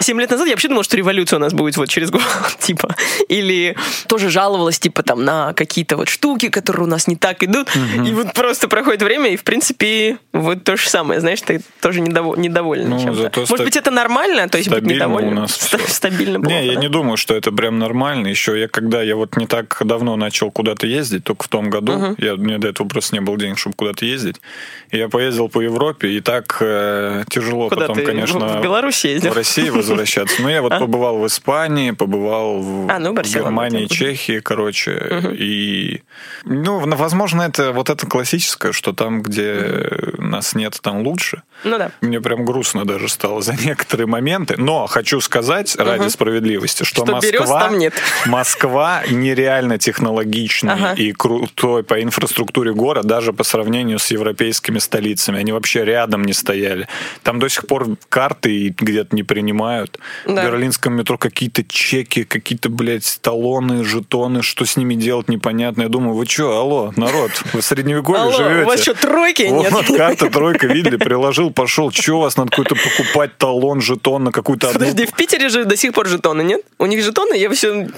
7 лет назад я вообще думала, что революция у нас будет вот через год, типа. Или тоже жаловалась, типа, там, на какие-то вот штуки, которые у нас не так идут. И вот просто проходит время, и, в принципе, вот то же самое. Знаешь, ты тоже недовольна чем-то. Может быть, это нормально, то есть быть недовольным. У нас стабильно было. Не, я не думаю, что это прям нормально. Еще когда я вот не так давно начал куда-то ездить, только в том году, у меня до этого просто не было денег, чтобы куда-то ездить. И я поездил по Европе, и так тяжело конечно, в России возвращаться. Но я вот побывал в Испании, побывал в Германии, Чехии, и... Ну, возможно, это вот это классическое, что там, где нас нет, там лучше. Ну да. Мне прям грустно даже стало за некоторые моменты. Но хочу сказать ради справедливости, что Москва нереально технологичный и крутой по инфраструктуре город, даже по сравнению с европейскими столицами. Они вообще рядом не стояли. Там до сих пор карты где-то не принимают. Да. В берлинском метро какие-то чеки, какие-то, блядь, талоны, жетоны, что с ними делать непонятно. Я думаю, вы что, алло, народ, вы в средневековье живете? У вас что, тройки нет? Вот карта, тройка, видели, приложил, пошел. Че у вас надо какой-то покупать талон, жетон на какую-то... Подожди, в Питере же до сих пор жетоны, нет? У них жетоны,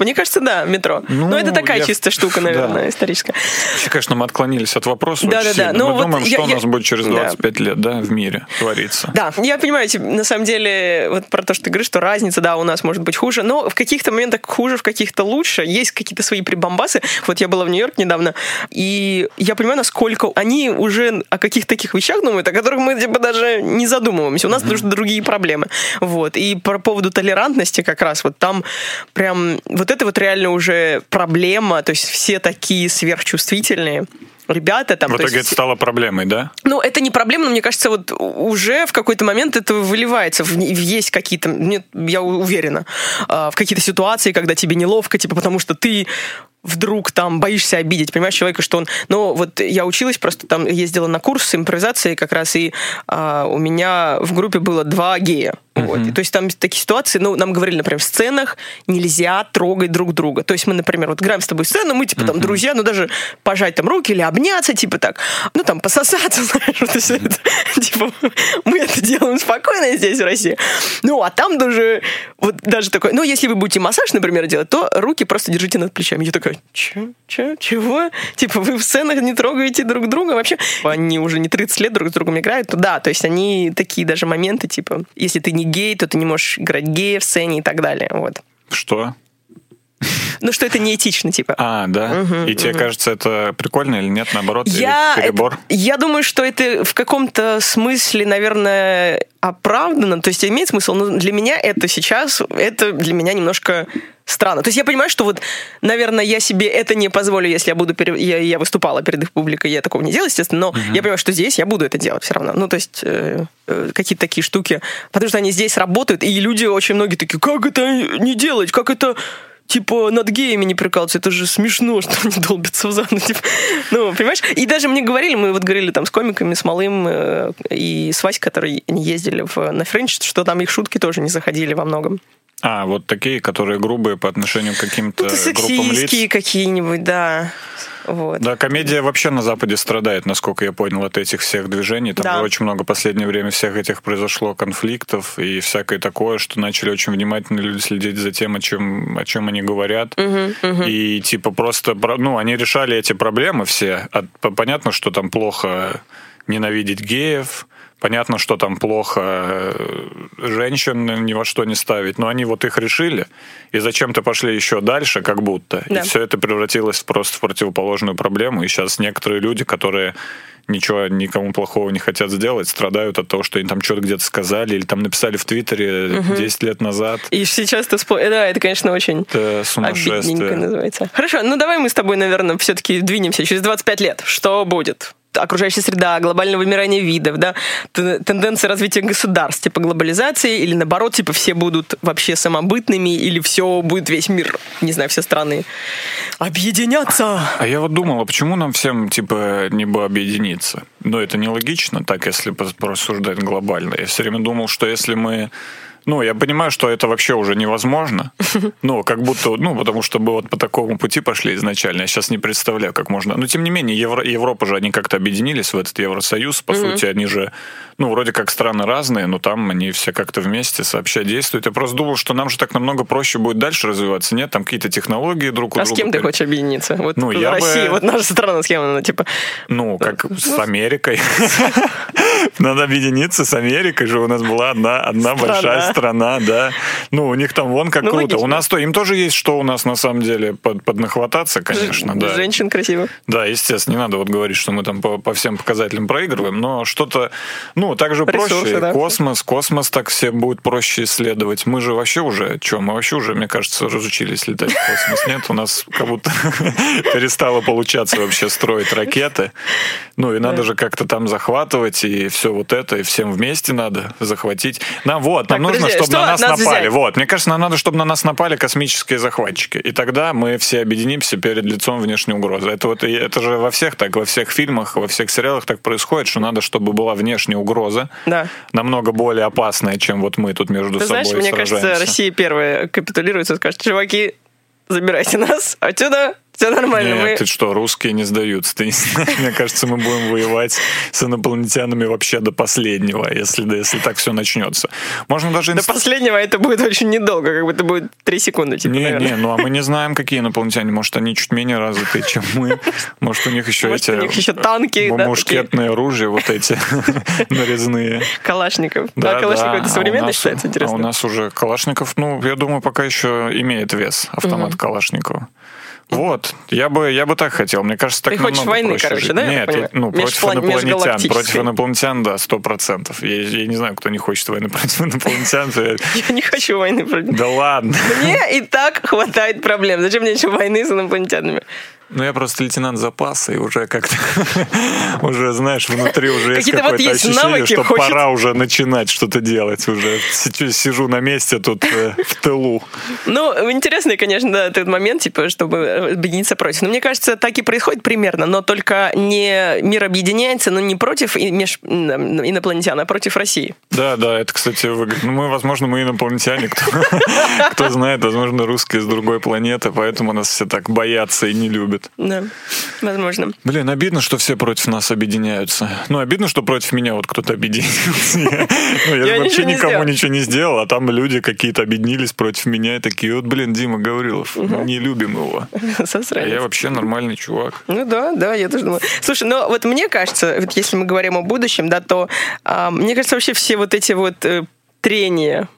мне кажется, да, метро. Ну, но это такая чистая штука, наверное, историческая. Вообще, конечно, мы отклонились от вопроса очень сильно. Мы думаем, что у нас будет через 25 лет, да? В мире творится. Да, я понимаю, на самом деле, вот про то, что ты говоришь, что разница, да, у нас может быть хуже, но в каких-то моментах хуже, в каких-то лучше. Есть какие-то свои прибамбасы. Вот я была в Нью-Йорке недавно, и я понимаю, насколько они уже о каких-то таких вещах думают, о которых мы типа даже не задумываемся. У нас уже другие проблемы. Вот. И по поводу толерантности как раз вот там прям вот это вот реально уже проблема, то есть все такие сверхчувствительные, ребята там. В итоге это стало проблемой, да? Ну, это не проблема, но мне кажется, вот уже в какой-то момент это выливается. Есть какие-то, я уверена, в какие-то ситуации, когда тебе неловко, типа потому что ты вдруг там боишься обидеть, понимаешь, человека, что он... Ну, вот я училась, просто там ездила на курс импровизации как раз, и у меня в группе было 2 гея. Вот. И, то есть там такие ситуации, ну, нам говорили, например, в сценах нельзя трогать друг друга. То есть мы, например, вот играем с тобой сцену, мы, типа, там, друзья, ну, даже пожать там руки или обняться, типа, так, ну, там, пососаться, знаешь, вот все это. Типа, мы это делаем спокойно здесь, в России. Ну, а там даже, вот даже такое, ну, если вы будете массаж, например, делать, то руки просто держите над плечами. Я такая, чего? Типа, вы в сценах не трогаете друг друга вообще? Они уже не 30 лет друг с другом играют, то да, то есть они такие даже моменты, типа, если ты не гей, то ты не можешь играть гея в сцене и так далее. Вот. Что? Ну, что это неэтично, типа. А, да? И тебе кажется, это прикольно или нет, наоборот, или перебор? Я думаю, что это в каком-то смысле, наверное, оправдано, то есть имеет смысл, но для меня это сейчас, это для меня немножко странно. То есть я понимаю, что вот, наверное, я себе это не позволю, если я буду, я выступала перед их публикой, я такого не делала, естественно, но я понимаю, что здесь я буду это делать все равно. Ну, то есть какие-то такие штуки, потому что они здесь работают, и люди, очень многие такие, как это не делать, как это... Типа, над геями не прикалываться, это же смешно, что они долбятся в заду. Типа, ну, понимаешь? И даже мне говорили, мы вот говорили там с комиками, с Малым и с Васей, которые ездили на Friends, что там их шутки тоже не заходили во многом. А, вот такие, которые грубые по отношению к каким-то группам лиц? Ну, сексистские какие-нибудь, да. Вот. Да, комедия вообще на Западе страдает, насколько я понял, от этих всех движений. Там очень много в последнее время всех этих произошло конфликтов и всякое такое, что начали очень внимательно люди следить за тем, о чем они говорят. И типа просто, ну, они решали эти проблемы все. Понятно, что там плохо ненавидеть геев, понятно, что там плохо женщин ни во что не ставить, но они вот их решили, и зачем-то пошли еще дальше, как будто. Да. И все это превратилось просто в противоположную проблему, и сейчас некоторые люди, которые ничего никому плохого не хотят сделать, страдают от того, что они там что-то где-то сказали или там написали в Твиттере 10 лет назад. И сейчас это... Да, это, конечно, очень это сумасшествие. Обидненько называется. Хорошо, ну давай мы с тобой, наверное, все-таки двинемся. Через 25 лет что будет? Окружающая среда, глобальное вымирание видов, да, тенденция развития государств, типа глобализации, или наоборот, типа все будут вообще самобытными, или все будет весь мир, не знаю, все страны объединяться. А я вот думал, а почему нам всем, типа, не бы объединиться? Но это нелогично, так, если порассуждать глобально. Я все время думал, что если мы... Ну, я понимаю, что это вообще уже невозможно. Ну, как будто, ну, потому что мы вот по такому пути пошли изначально. Я сейчас не представляю, как можно. Но, тем не менее, Европа же, они как-то объединились в этот Евросоюз. По сути, они же, ну, вроде как страны разные, но там они все как-то вместе сообща действуют. Я просто думал, что нам же так намного проще будет дальше развиваться. Нет, там какие-то технологии друг у друга. А с кем ты хочешь объединиться? Вот ну, Россия, вот наша страна, с кем она, типа... Ну, как с Америкой. Надо объединиться с Америкой же. У нас была одна большая страна, да. Ну, у них там вон как круто. Логично. У нас то, им тоже есть, что у нас на самом деле поднахвататься, конечно, да. Женщин красиво. Да, естественно, не надо вот говорить, что мы там по всем показателям проигрываем, но что-то, ну, так же проще. Да. Космос так все будет проще исследовать. Мы же вообще уже, мне кажется, разучились летать в космос. Нет, у нас как будто перестало получаться вообще строить ракеты. Ну, и надо же как-то там захватывать, и все вот это, и всем вместе надо захватить. Нам нужно, чтобы на нас напали. Вот. Мне кажется, нам надо, чтобы на нас напали космические захватчики. И тогда мы все объединимся перед лицом внешней угрозы. Это же во всех так, во всех фильмах, во всех сериалах так происходит, что надо, чтобы была внешняя угроза, да, намного более опасная, чем вот мы тут между собой сражаемся. Мне кажется, Россия первая капитулируется и скажет: чуваки, забирайте нас отсюда. Все нормально. Нет, ты что, русские не сдаются. Ты не знаешь, мне кажется, мы будем воевать с инопланетянами вообще до последнего, если так все начнется. Можно даже... До последнего это будет очень недолго, как будто будет 3 секунды. Типа, ну а мы не знаем, какие инопланетяне. Может, они чуть менее развитые, чем мы. Может, у них еще танки, мушкетные оружия вот эти нарезные. Калашников. Да, Калашников это современно считается, интересно. А у нас уже Калашников, ну, я думаю, пока еще имеет вес автомат Калашникова. Вот, я бы так хотел. Мне кажется, так намного проще. Ты хочешь войны, короче, да? Нет, против инопланетян, да, 100%. Я не знаю, кто не хочет войны против инопланетян. Я не хочу войны против. Да ладно. Мне и так хватает проблем. Зачем мне еще войны с инопланетянами? Ну, я просто лейтенант запаса, и уже как-то, уже, знаешь, внутри уже есть какое-то ощущение, что пора уже начинать что-то делать уже. Сижу на месте тут в тылу. Ну, интересный, конечно, да, этот момент, типа, чтобы объединиться против. Но мне кажется, так и происходит примерно, но только не мир объединяется, но не против инопланетян, а против России. Да, да, это, кстати, ну, мы, возможно, мы инопланетяне, кто знает, возможно, русские с другой планеты, поэтому нас все так боятся и не любят. Да, возможно. Блин, обидно, что все против нас объединяются. Ну, обидно, что против меня вот кто-то объединился. Я вообще никому ничего не сделал, а там люди какие-то объединились против меня и такие, вот, блин, Дима Гаврилов, не любим его. А я вообще нормальный чувак. Ну да, да, я тоже думаю. Слушай, но вот мне кажется, вот если мы говорим о будущем, да, то мне кажется, вообще все вот эти вот трения,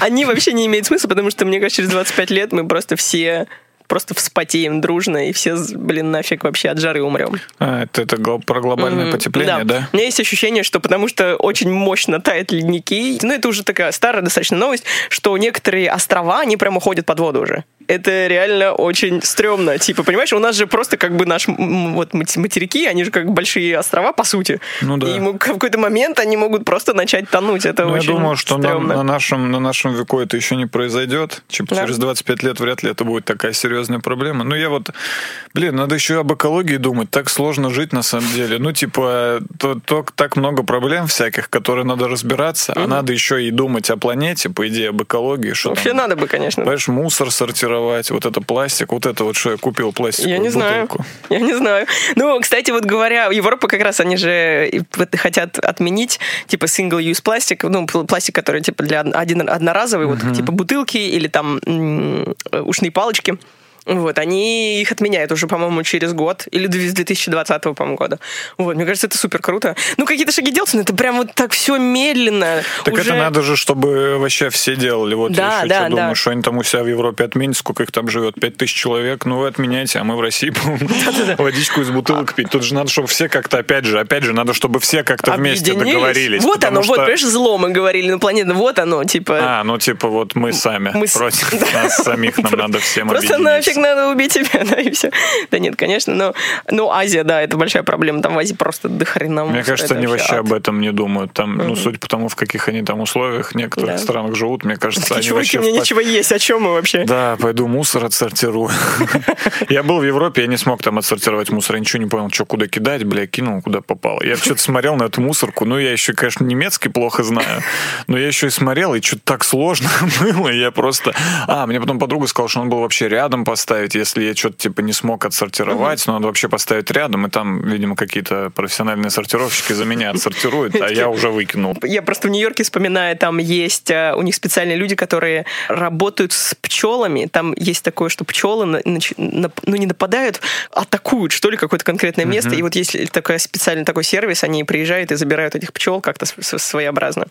они вообще не имеют смысла, потому что, мне кажется, через 25 лет мы просто все... Просто вспотеем дружно, и все, блин, нафиг вообще от жары умрем. А, это про глобальное потепление, да. Да? У меня есть ощущение, что потому что очень мощно тают ледники, ну, это уже такая старая достаточно новость, что некоторые острова, они прямо ходят под воду уже. Это реально очень стрёмно. Типа, понимаешь, у нас же просто как бы наши вот, материки, они же как большие острова, по сути. Ну, да. И в какой-то момент они могут просто начать тонуть. Это ну, очень стрёмно. Я думаю, что на нашем веку это еще не произойдет. Да. Через 25 лет вряд ли это будет такая серьезная проблема. Ну, я вот... Блин, надо еще об экологии думать. Так сложно жить, на самом деле. Ну, типа, так много проблем всяких, которые надо разбираться, а надо еще и думать о планете, по идее, об экологии. Что вообще там, надо бы, конечно. Понимаешь, мусор сортировать. Вот это пластик, вот это вот что я купил пластиковую бутылку. Я не знаю. Ну, кстати, вот говоря, Европа как раз, они же хотят отменить типа single-use пластик, ну, пластик, который типа для одноразовый, вот типа бутылки или там ушные палочки. Вот, они их отменяют уже, по-моему, через год, или 2020, по-моему, года. Вот, мне кажется, это супер круто. Ну, какие-то шаги делаются, но это прям вот так все медленно. Так уже... это надо же, чтобы вообще все делали. Вот да, я еще да, что да. думаю, что они там у себя в Европе отменят, сколько их там живет, 5000 человек, ну вы отменяйте, а мы в России будем водичку из бутылок пить. Тут же надо, чтобы все как-то, опять же, надо, чтобы все как-то вместе договорились. Вот оно, вот, понимаешь, зло мы говорили на планете, вот оно, типа... А, ну типа вот мы сами, против нас самих, нам надо всем объединиться. Надо убить тебя, да, и все. Да нет, конечно, но Азия, да, это большая проблема. Там в Азии просто дохрена. Мне кажется, они вообще об этом не думают. Там, ну, судя по тому, в каких они там условиях в некоторых странах живут, мне кажется, они вообще... Чуваки, мне ничего есть, о чем мы вообще? Да, пойду мусор отсортирую. Я был в Европе, я не смог там отсортировать мусор, я ничего не понял, что куда кидать, бля, кинул, куда попало. Я что-то смотрел на эту мусорку, ну, я еще, конечно, немецкий плохо знаю, но я еще и смотрел, и что-то так сложно было, я просто... А, мне потом подруга сказала, что он был вообще рядом поставить, если я что-то типа не смог отсортировать, но надо вообще поставить рядом, и там, видимо, какие-то профессиональные сортировщики за меня отсортируют, а я уже выкинул. Я просто в Нью-Йорке вспоминаю, там есть у них специальные люди, которые работают с пчелами, там есть такое, что пчелы ну, не нападают, атакуют, что ли, какое-то конкретное место, и вот есть специальный такой сервис, они приезжают и забирают этих пчел как-то своеобразно.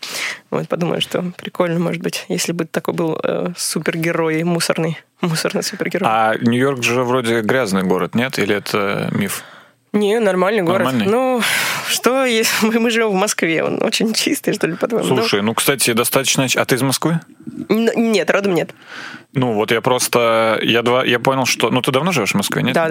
Вот, подумаю, что прикольно, может быть, если бы такой был супергерой мусорный супергерой. А Нью-Йорк же вроде грязный город, нет? Или это миф? Не, нормальный город. Ну, что есть? Мы живем в Москве, он очень чистый, что ли, по-твоему? Слушай, ну, кстати, достаточно... А ты из Москвы? Нет, родом нет. Ну, вот я просто... Я понял, что... Ну, ты давно живешь в Москве, нет? Да.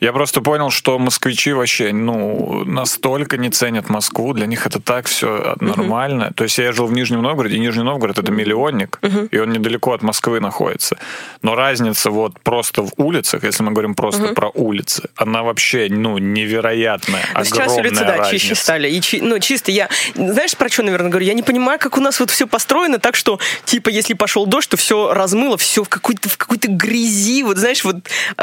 Я просто понял, что москвичи вообще, ну, настолько не ценят Москву, для них это так все нормально. То есть я жил в Нижнем Новгороде, и Нижний Новгород — это миллионник, и он недалеко от Москвы находится. Но разница вот просто в улицах, если мы говорим просто про улицы, она вообще, ну, невероятная, огромная сейчас улицы, да, разница. Чище стали. И чисто я... Знаешь, про что, наверное, говорю? Я не понимаю, как у нас вот все построено так, что, типа, если пошел дождь, то все размыло, все в какой-то грязи, вот, знаешь, вот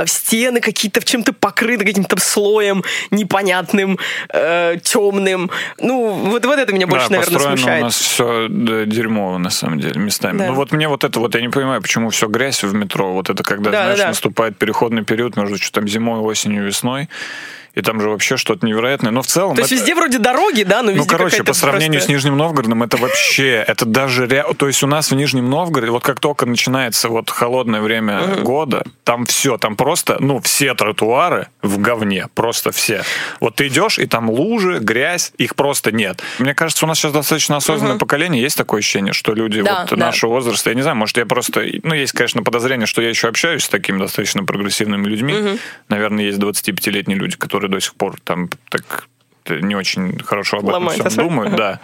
стены какие-то в чем-то покрыты каким-то слоем непонятным, темным. Ну, вот это меня больше, наверное, смущает. У нас все дерьмово, на самом деле, местами. Да. Ну, вот мне вот это вот, я не понимаю, почему все грязь в метро, вот это когда, знаешь, наступает переходный период между что там зимой, осенью, весной, и там же вообще что-то невероятное. Но в целом... То есть везде вроде дороги, да, но везде какая-то... Ну, короче, по сравнению просто... с Нижним Новгородом, это вообще... Это даже... То есть у нас в Нижнем Новгороде, вот как только начинается вот холодное время года, там все, там просто, ну, все тротуары в говне, просто все. Вот ты идешь, и там лужи, грязь, их просто нет. Мне кажется, у нас сейчас достаточно осознанное поколение, есть такое ощущение, что люди вот нашего возраста, я не знаю, может, я просто... Ну, есть, конечно, подозрение, что я еще общаюсь с такими достаточно прогрессивными людьми. Наверное, есть 25-летние люди, которые до сих пор там так не очень хорошо об этом всем думают, да.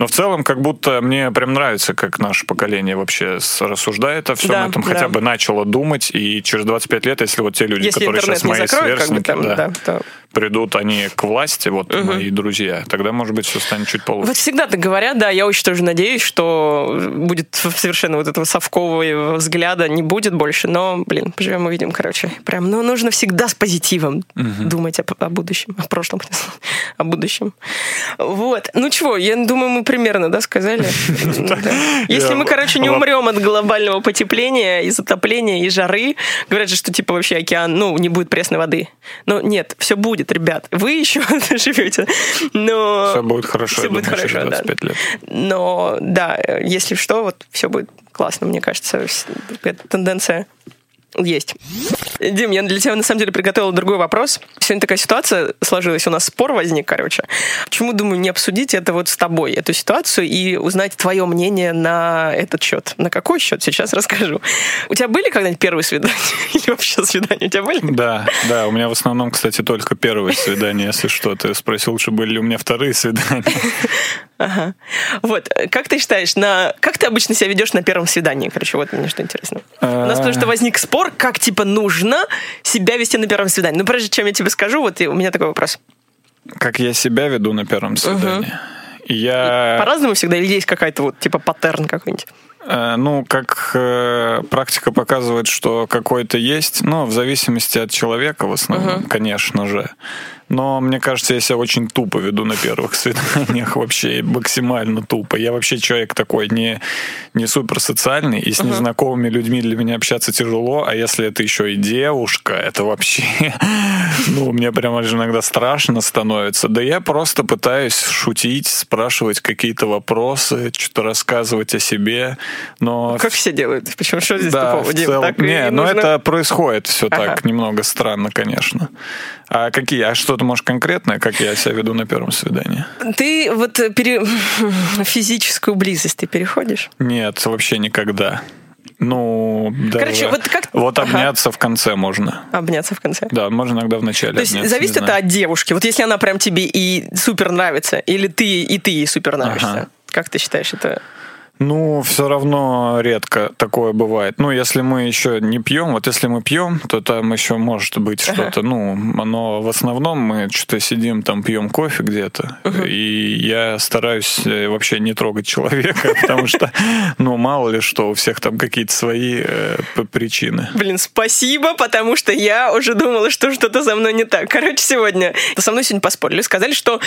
Но в целом, как будто мне прям нравится, как наше поколение вообще рассуждает о всем этом, хотя бы начало думать, и через 25 лет, если вот те люди, если которые сейчас мои закроют, сверстники, как бы там, то... придут они к власти, вот мои друзья, тогда, может быть, все станет чуть получше. Вот всегда так говорят, да, я очень тоже надеюсь, что будет совершенно вот этого совкового взгляда не будет больше, но, блин, поживем, увидим, короче. Прям, ну, нужно всегда с позитивом думать о будущем, о прошлом, о будущем. Вот, ну чего, я думаю, мы примерно, да, сказали? Если мы, короче, не умрем от глобального потепления и затопления, и жары, говорят же, что, типа, вообще океан, ну, не будет пресной воды. Но нет, все будет, ребят. Вы еще живете, но... Все будет хорошо, я думаю, через 25 лет. Но, да, если что, вот все будет классно, мне кажется. Эта тенденция... Есть. Дим, я для тебя на самом деле приготовила другой вопрос. Сегодня такая ситуация сложилась, у нас спор возник, короче. Почему, думаю, не обсудить это вот с тобой, эту ситуацию, и узнать твое мнение на этот счет? На какой счет? Сейчас расскажу. У тебя были когда-нибудь первые свидания? Или вообще свидания у тебя были? Да, да, у меня в основном, кстати, только первые свидания, если что. Ты спросил, лучше были ли у меня вторые свидания. Ага. Вот, как ты считаешь, как ты обычно себя ведешь на первом свидании? Короче, вот мне что интересно. У нас потому что возник спор, как, типа, нужно себя вести на первом свидании. Ну, прежде чем я тебе скажу, вот у меня такой вопрос. Как я себя веду на первом свидании? Я... По-разному всегда? Или есть какая-то вот, типа, паттерн какой-нибудь? Ну, как практика показывает, что какой-то есть, но в зависимости от человека в основном, конечно же. Но, мне кажется, я себя очень тупо веду на первых свиданиях, вообще максимально тупо. Я вообще человек такой не суперсоциальный, и с незнакомыми людьми для меня общаться тяжело, а если это еще и девушка, это вообще... Ну, мне прямо же иногда страшно становится. Да я просто пытаюсь шутить, спрашивать какие-то вопросы, что-то рассказывать о себе, но... Как все делают? Почему? Что здесь тупого? Не, но это происходит все так, немного странно, конечно. А какие? А что ты можешь конкретно, как я себя веду на первом свидании? Ты вот физическую близость ты переходишь? Нет, вообще никогда. Ну, короче, вот как... Вот обняться в конце можно. Обняться в конце? Да, можно иногда в начале. То есть зависит это от девушки. Вот если она прям тебе и супер нравится, или ты ей супер нравишься. Ага. Как ты считаешь это... Ну, все равно редко такое бывает. Ну, если мы еще не пьем, вот если мы пьем, то там еще может быть что-то. Ну, но в основном мы что-то сидим, там пьем кофе где-то, и я стараюсь вообще не трогать человека, потому что, ну, мало ли что, у всех там какие-то свои причины. Блин, спасибо, потому что я уже думала, что что-то со мной не так. Короче, со мной сегодня поспорили, сказали, что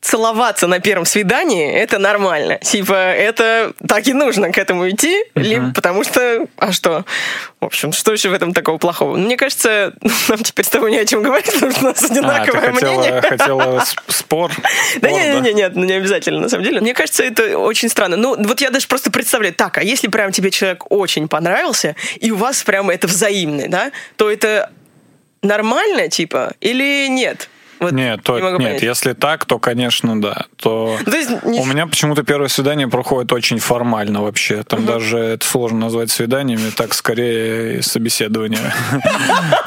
целоваться на первом свидании — это нормально. Типа, это так и нужно к этому идти, либо потому что... А что? В общем, что еще в этом такого плохого? Мне кажется, нам теперь с тобой не о чем говорить, потому что у нас одинаковое мнение. Хотела спор? Да нет, не обязательно, на самом деле. Мне кажется, это очень странно. Ну, вот я даже просто представляю, так, а если прям тебе человек очень понравился, и у вас прям это взаимное, да, то это нормально, типа, или нет? Вот нет, если так, то, конечно, да. У меня почему-то первое свидание проходит очень формально вообще. Там даже это сложно назвать свиданиями, так скорее собеседование.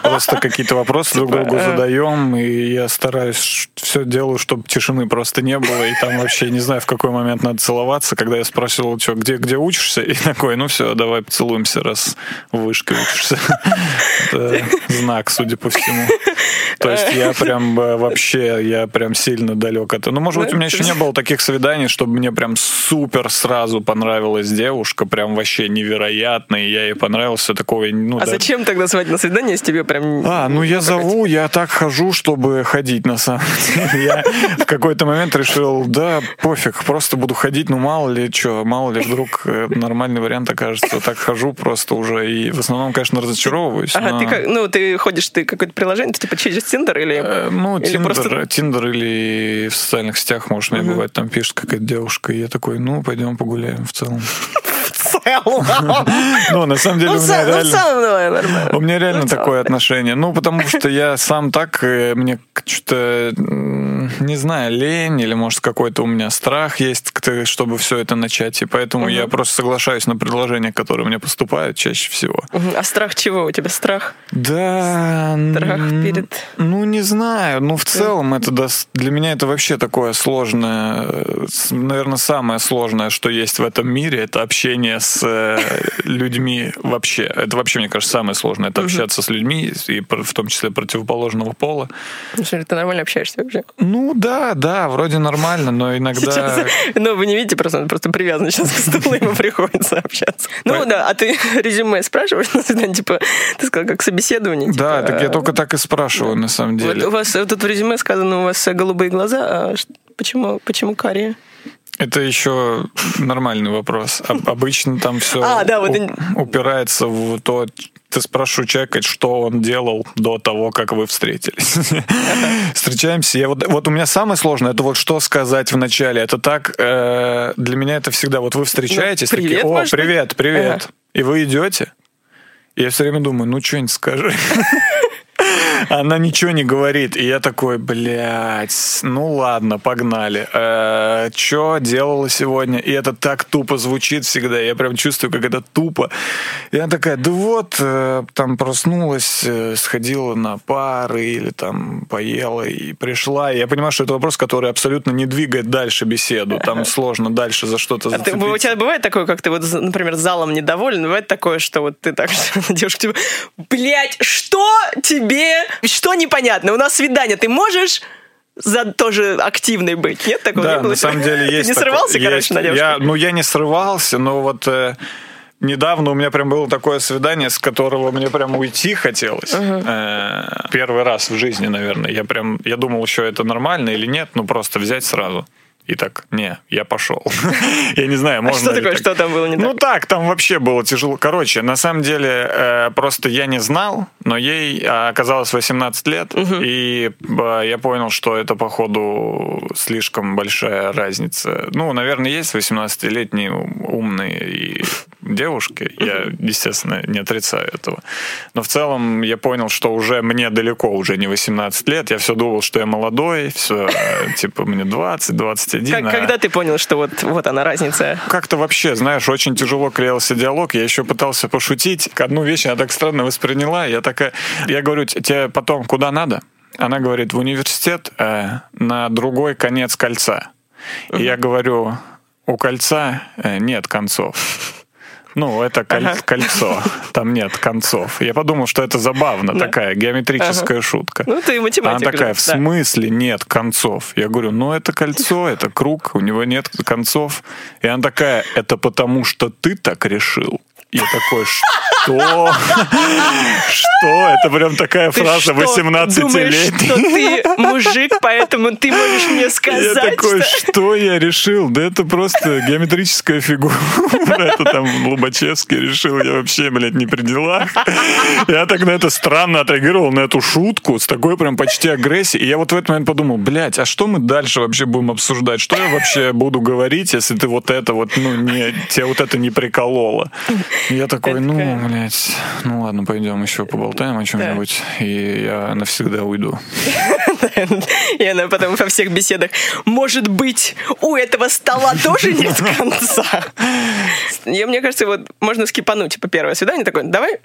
Просто какие-то вопросы друг другу задаем, и я стараюсь, все делаю, чтобы тишины просто не было, и там вообще не знаю, в какой момент надо целоваться. Когда я спросил, что, где учишься, и такой, ну все, давай поцелуемся, раз в вышке учишься. Это знак, судя по всему. То есть я прям... вообще, я прям сильно далек от этого. Ну, может быть, у меня еще не было таких свиданий, чтобы мне прям супер сразу понравилась девушка, прям вообще невероятно, и я ей понравился, такого... Ну, а да. Зачем тогда свадьба на свидание, если тебе прям... А, ну я зову, я так хожу, чтобы ходить, на самом деле. Я в какой-то момент решил, да, пофиг, просто буду ходить, ну мало ли вдруг нормальный вариант окажется. Так хожу просто уже, и в основном, конечно, разочаровываюсь. Ага, но... ты ходишь, ты какое-то приложение, ты типа через Тиндер или... Ну, Тиндер или в социальных сетях, может, мне бывает, там пишет какая-то девушка, и я такой, ну, пойдем погуляем в целом. Ну, на самом деле, у меня реально такое отношение. Ну, потому что я сам так, мне что-то, не знаю, лень, или, может, какой-то у меня страх есть, чтобы все это начать. И поэтому я просто соглашаюсь на предложения, которые мне поступают чаще всего. А страх чего? У тебя страх? Да. Страх перед... Ну, не знаю. Ну, в целом, это для меня это вообще такое сложное, наверное, самое сложное, что есть в этом мире, это общение с людьми вообще. Это вообще, мне кажется, самое сложное. Это общаться с людьми, и в том числе противоположного пола. Ну что, ты нормально общаешься вообще? Ну да, вроде нормально, но иногда... Сейчас, ну вы не видите, просто он просто привязан сейчас к стулу, ему приходится общаться. Ну да, а ты резюме спрашиваешь на свидание, типа, ты сказал, как собеседование? Да, так я только так и спрашиваю, на самом деле. У вас тут в резюме сказано, у вас голубые глаза, а почему карие? Это еще нормальный вопрос. Обычно там все упирается в то... Ты спрашиваешь человека, что он делал до того, как вы встретились. Встречаемся. Вот у меня самое сложное, это вот что сказать в начале. Это так, для меня это всегда... Вот вы встречаетесь, такие, о, привет. И вы идете. Я все время думаю, ну, что-нибудь скажи. Она ничего не говорит, и я такой, блядь, ну ладно, погнали. Чё делала сегодня? И это так тупо звучит всегда, я прям чувствую, как это тупо. И она такая, да вот, там проснулась, сходила на пары или там поела и пришла. И я понимаю, что это вопрос, который абсолютно не двигает дальше беседу, там сложно дальше за что-то зацепиться. У тебя бывает такое, как ты вот, например, залом недоволен, бывает такое, что вот ты так, девушка, типа, блядь, что тебе... Что непонятно? У нас свидание. Ты можешь тоже активной быть? Нет такого? Да, не было? На самом деле есть. Ты не срывался, короче, на девушку? Я не срывался, но вот... Недавно у меня прям было такое свидание, с которого мне прям уйти хотелось. Первый раз в жизни, наверное. Я думал, еще это нормально или нет, но просто взять сразу. И так, не, я пошел. Я не знаю, можно... А что такое, что там было не так? Ну так, там вообще было тяжело. Короче, на самом деле, просто я не знал, но ей оказалось 18 лет, и я понял, что это, походу, слишком большая разница. Ну, наверное, есть 18-летние умные девушки, я, естественно, не отрицаю этого. Но в целом я понял, что уже мне далеко, уже не 18 лет, я все думал, что я молодой, все, типа, мне 20-21. Когда ты понял, что вот она разница? Как-то вообще, знаешь, очень тяжело клеился диалог, я еще пытался пошутить. Одну вещь она так странно восприняла, я говорю, тебе потом куда надо? Она говорит, в университет на другой конец кольца. И я говорю, у кольца нет концов. Ну, это кольцо, там нет концов. Я подумал, что это забавно, такая геометрическая шутка. Ну, ты математик. Она такая, в смысле нет концов? Я говорю, ну, это кольцо, это круг, у него нет концов. И она такая, это потому, что ты так решил? Я такой, что? Что? Это прям такая фраза 18-летняя. Ты думаешь, что ты мужик, поэтому ты можешь мне сказать? Я такой, что я решил? Да это просто геометрическая фигура. Это там Лобачевский решил. Я вообще, блядь, не при делах. Я так на это странно отреагировал, на эту шутку, с такой прям почти агрессией. И я вот в этот момент подумал, блядь, а что мы дальше вообще будем обсуждать? Что я вообще буду говорить, если ты вот это вот, ну, не, тебя вот это не прикололо? Я такой, блядь, ну ладно, пойдем еще поболтаем о чем-нибудь, и я навсегда уйду. И она потом во всех беседах, может быть, у этого стола тоже нет конца? Мне кажется, вот можно скипануть, типа, первое свидание, такое, давай...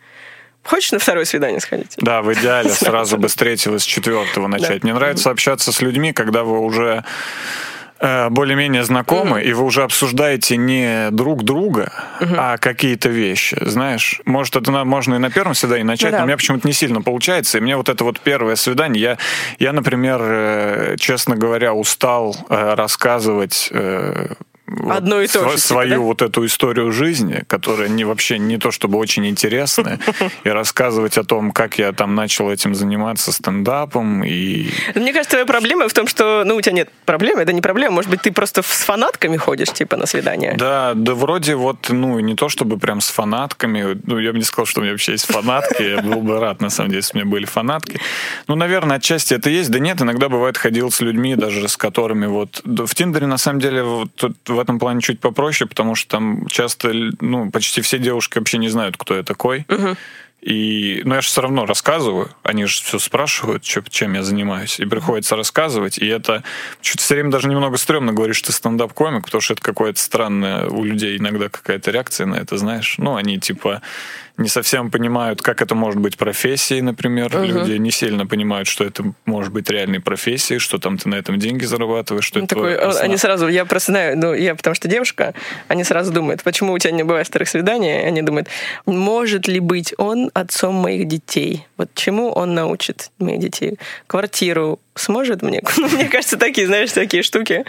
Хочешь на второе свидание сходить? Да, в идеале сразу бы с третьего, с четвертого начать. Мне нравится общаться с людьми, когда вы уже... более-менее знакомы, и вы уже обсуждаете не друг друга, а какие-то вещи, знаешь. Может, это можно и на первом свидании начать, но у меня почему-то не сильно получается. И мне вот это вот первое свидание, я, например, честно говоря, устал рассказывать... Одно и то же, свою вот эту историю жизни, которая вообще не то чтобы очень интересная, и рассказывать о том, как я там начал этим заниматься стендапом. И... Мне кажется, твоя проблема в том, что у тебя нет проблем, это не проблема, может быть, ты просто с фанатками ходишь, типа, на свидание. Да, вроде вот, не то чтобы прям с фанатками, я бы не сказал, что у меня вообще есть фанатки, я был бы рад, на самом деле, если бы у меня были фанатки. Наверное, отчасти это есть, да нет, иногда бывает ходил с людьми, даже с которыми вот... В Тиндере, на самом деле, в этом плане чуть попроще, потому что там часто, почти все девушки вообще не знают, кто я такой. И, я же все равно рассказываю, они же все спрашивают, чем я занимаюсь, и приходится рассказывать, и это чуть все время даже немного стрёмно говоришь, что ты стендап-комик, потому что это какое-то странное, у людей иногда какая-то реакция на это, знаешь, они типа не совсем понимают, как это может быть профессией, например, люди не сильно понимают, что это может быть реальной профессией, что там ты на этом деньги зарабатываешь, что это такой, они сразу, я просто знаю, я потому что девушка, они сразу думают, почему у тебя не бывает вторых свиданий, они думают, может ли быть он отцом моих детей. Вот чему он научит моих детей? Квартиру сможет мне? Мне кажется, такие, знаешь, такие штуки.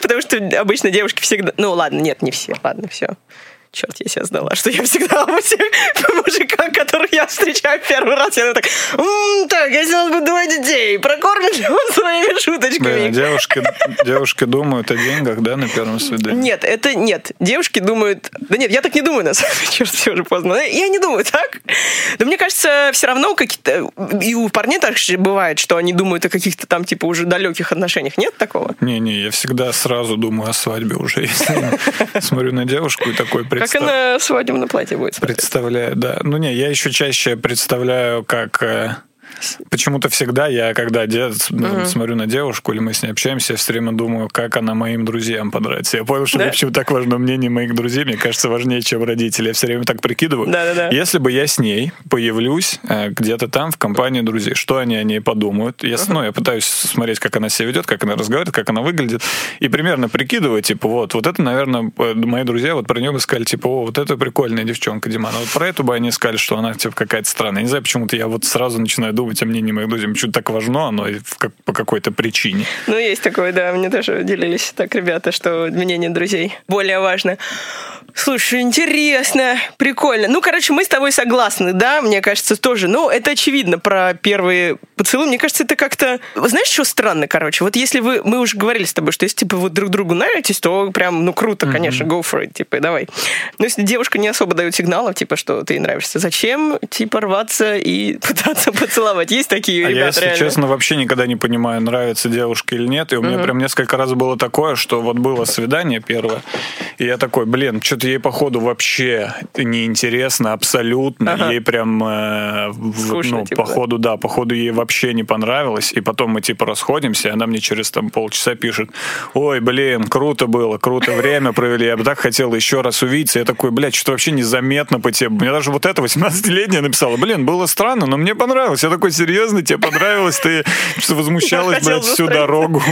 Потому что обычно девушки всегда... ладно, нет, не все. Ладно, все. Черт, я себя сдала, что я всегда у всех мужиков, которых я встречаю первый раз, я так, если у нас будет 2 детей, прокормит ли он своими шуточками? Девушки думают о деньгах, да, на первом свидании? Нет, девушки думают... Да нет, я так не думаю, на самом деле, черт, все уже поздно. Я не думаю так. Да мне кажется, все равно какие-то... И у парней так же бывает, что они думают о каких-то там, типа, уже далеких отношениях. Нет такого? Не, я всегда сразу думаю о свадьбе уже. Смотрю на девушку и такой... Как она свадебное платье будет смотреть? Представляю, да. Я еще чаще представляю, как... Почему-то всегда я, когда смотрю на девушку, или мы с ней общаемся, я все время думаю, как она моим друзьям понравится. Я понял, что мне почему-то так важно мнение моих друзей, мне кажется, важнее, чем родители. Я все время так прикидываю. Да. Если бы я с ней появлюсь где-то там в компании друзей, что они о ней подумают? Я пытаюсь смотреть, как она себя ведет, как она разговаривает, как она выглядит, и примерно прикидываю, типа, вот это, наверное, мои друзья вот про нее бы сказали, типа, вот это прикольная девчонка, Димана. Вот про эту бы они сказали, что она, типа, какая-то странная. Я не знаю, почему-то я вот сразу начинаю думать о мнении моих друзей, почему-то так важно оно по какой-то причине. Есть такое, да, мне тоже делились так ребята, что мнение друзей более важно. Слушай, интересно, прикольно. Мы с тобой согласны, да, мне кажется, тоже. Это очевидно про первые поцелуи. Мне кажется, это как-то... Знаешь, что странно, Вот если мы уже говорили с тобой, что если, типа, вы друг другу нравитесь, то прям, круто, конечно, go for it, типа, давай. Но если девушка не особо дает сигналов, типа, что ты ей нравишься, зачем, рваться и пытаться поцеловать? Есть такие ребята, я, если реально? Честно, вообще никогда не понимаю, нравится девушка или нет. И у меня прям несколько раз было такое, что вот было свидание первое, и я такой, что-то ей, походу, вообще неинтересно абсолютно. Ей прям, скучно, походу, ей вообще не понравилось. И потом мы, расходимся, и она мне через полчаса пишет, ой, круто было, круто время провели, я бы так хотел еще раз увидеться. Я такой, что-то вообще незаметно по тебе. Мне даже вот это 18-летняя написала, было странно, но мне понравилось. Я такой, серьезно, тебе понравилось, ты возмущалась, всю дорогу.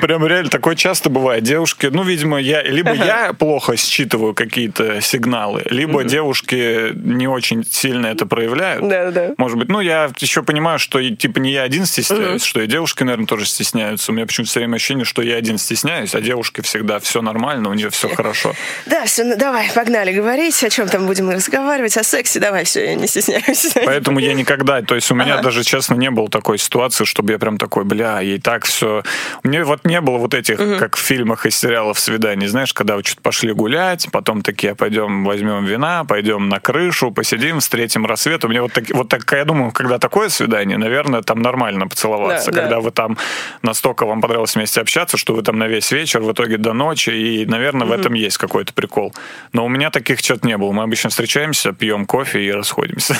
Прям реально, такое часто бывает. Девушки, видимо, я плохо считываю какие-то сигналы, либо девушки не очень сильно это проявляют. Да. Может быть, я еще понимаю, что, типа, не я один стесняюсь, что и девушки, наверное, тоже стесняются. У меня почему-то все время ощущение, что я один стесняюсь, а девушки всегда все нормально, у нее все хорошо. Да, все, давай, погнали говорить, о чем там будем разговаривать, о сексе, давай, все, я не стесняюсь. Поэтому я никогда, то есть у меня даже, честно, не было такой ситуации, чтобы я прям такой, ей так все... Мне вот не было вот этих, как в фильмах и сериалах, свиданий, знаешь, когда вы что-то пошли гулять, потом такие, пойдем возьмем вина, пойдем на крышу, посидим, встретим рассвет. У меня вот так, я думаю, когда такое свидание, наверное, там нормально поцеловаться, когда вы там настолько вам понравилось вместе общаться, что вы там на весь вечер, в итоге до ночи, и, наверное, в этом есть какой-то прикол. Но у меня таких что-то не было. Мы обычно встречаемся, пьем кофе и расходимся.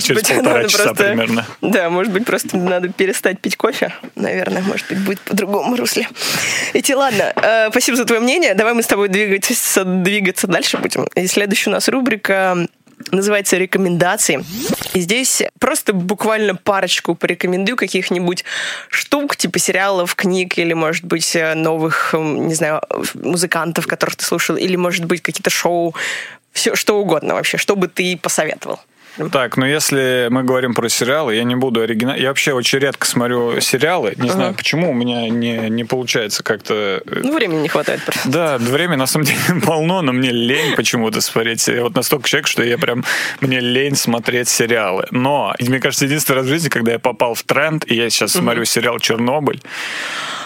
Через полтора часа примерно. Да, может быть, просто надо перестать пить кофе. Наверное, может быть, будет по-другому русле. Идти, ладно. Спасибо за твое мнение. Давай мы с тобой двигаться дальше будем. И следующая у нас рубрика называется «Рекомендации». И здесь просто буквально парочку порекомендую каких-нибудь штук, типа сериалов, книг, или, может быть, новых, не знаю, музыкантов, которых ты слушал, или, может быть, какие-то шоу, все что угодно вообще, что бы ты посоветовал. Так, ну если мы говорим про сериалы, я не буду оригинальным. Я вообще очень редко смотрю сериалы. Не знаю, почему у меня не получается как-то... Ну, времени не хватает просто. Да, времени на самом деле полно, но мне лень почему-то смотреть. Я вот настолько человек, что я прям... Мне лень смотреть сериалы. Но, мне кажется, единственный раз в жизни, когда я попал в тренд, и я сейчас смотрю сериал «Чернобыль»,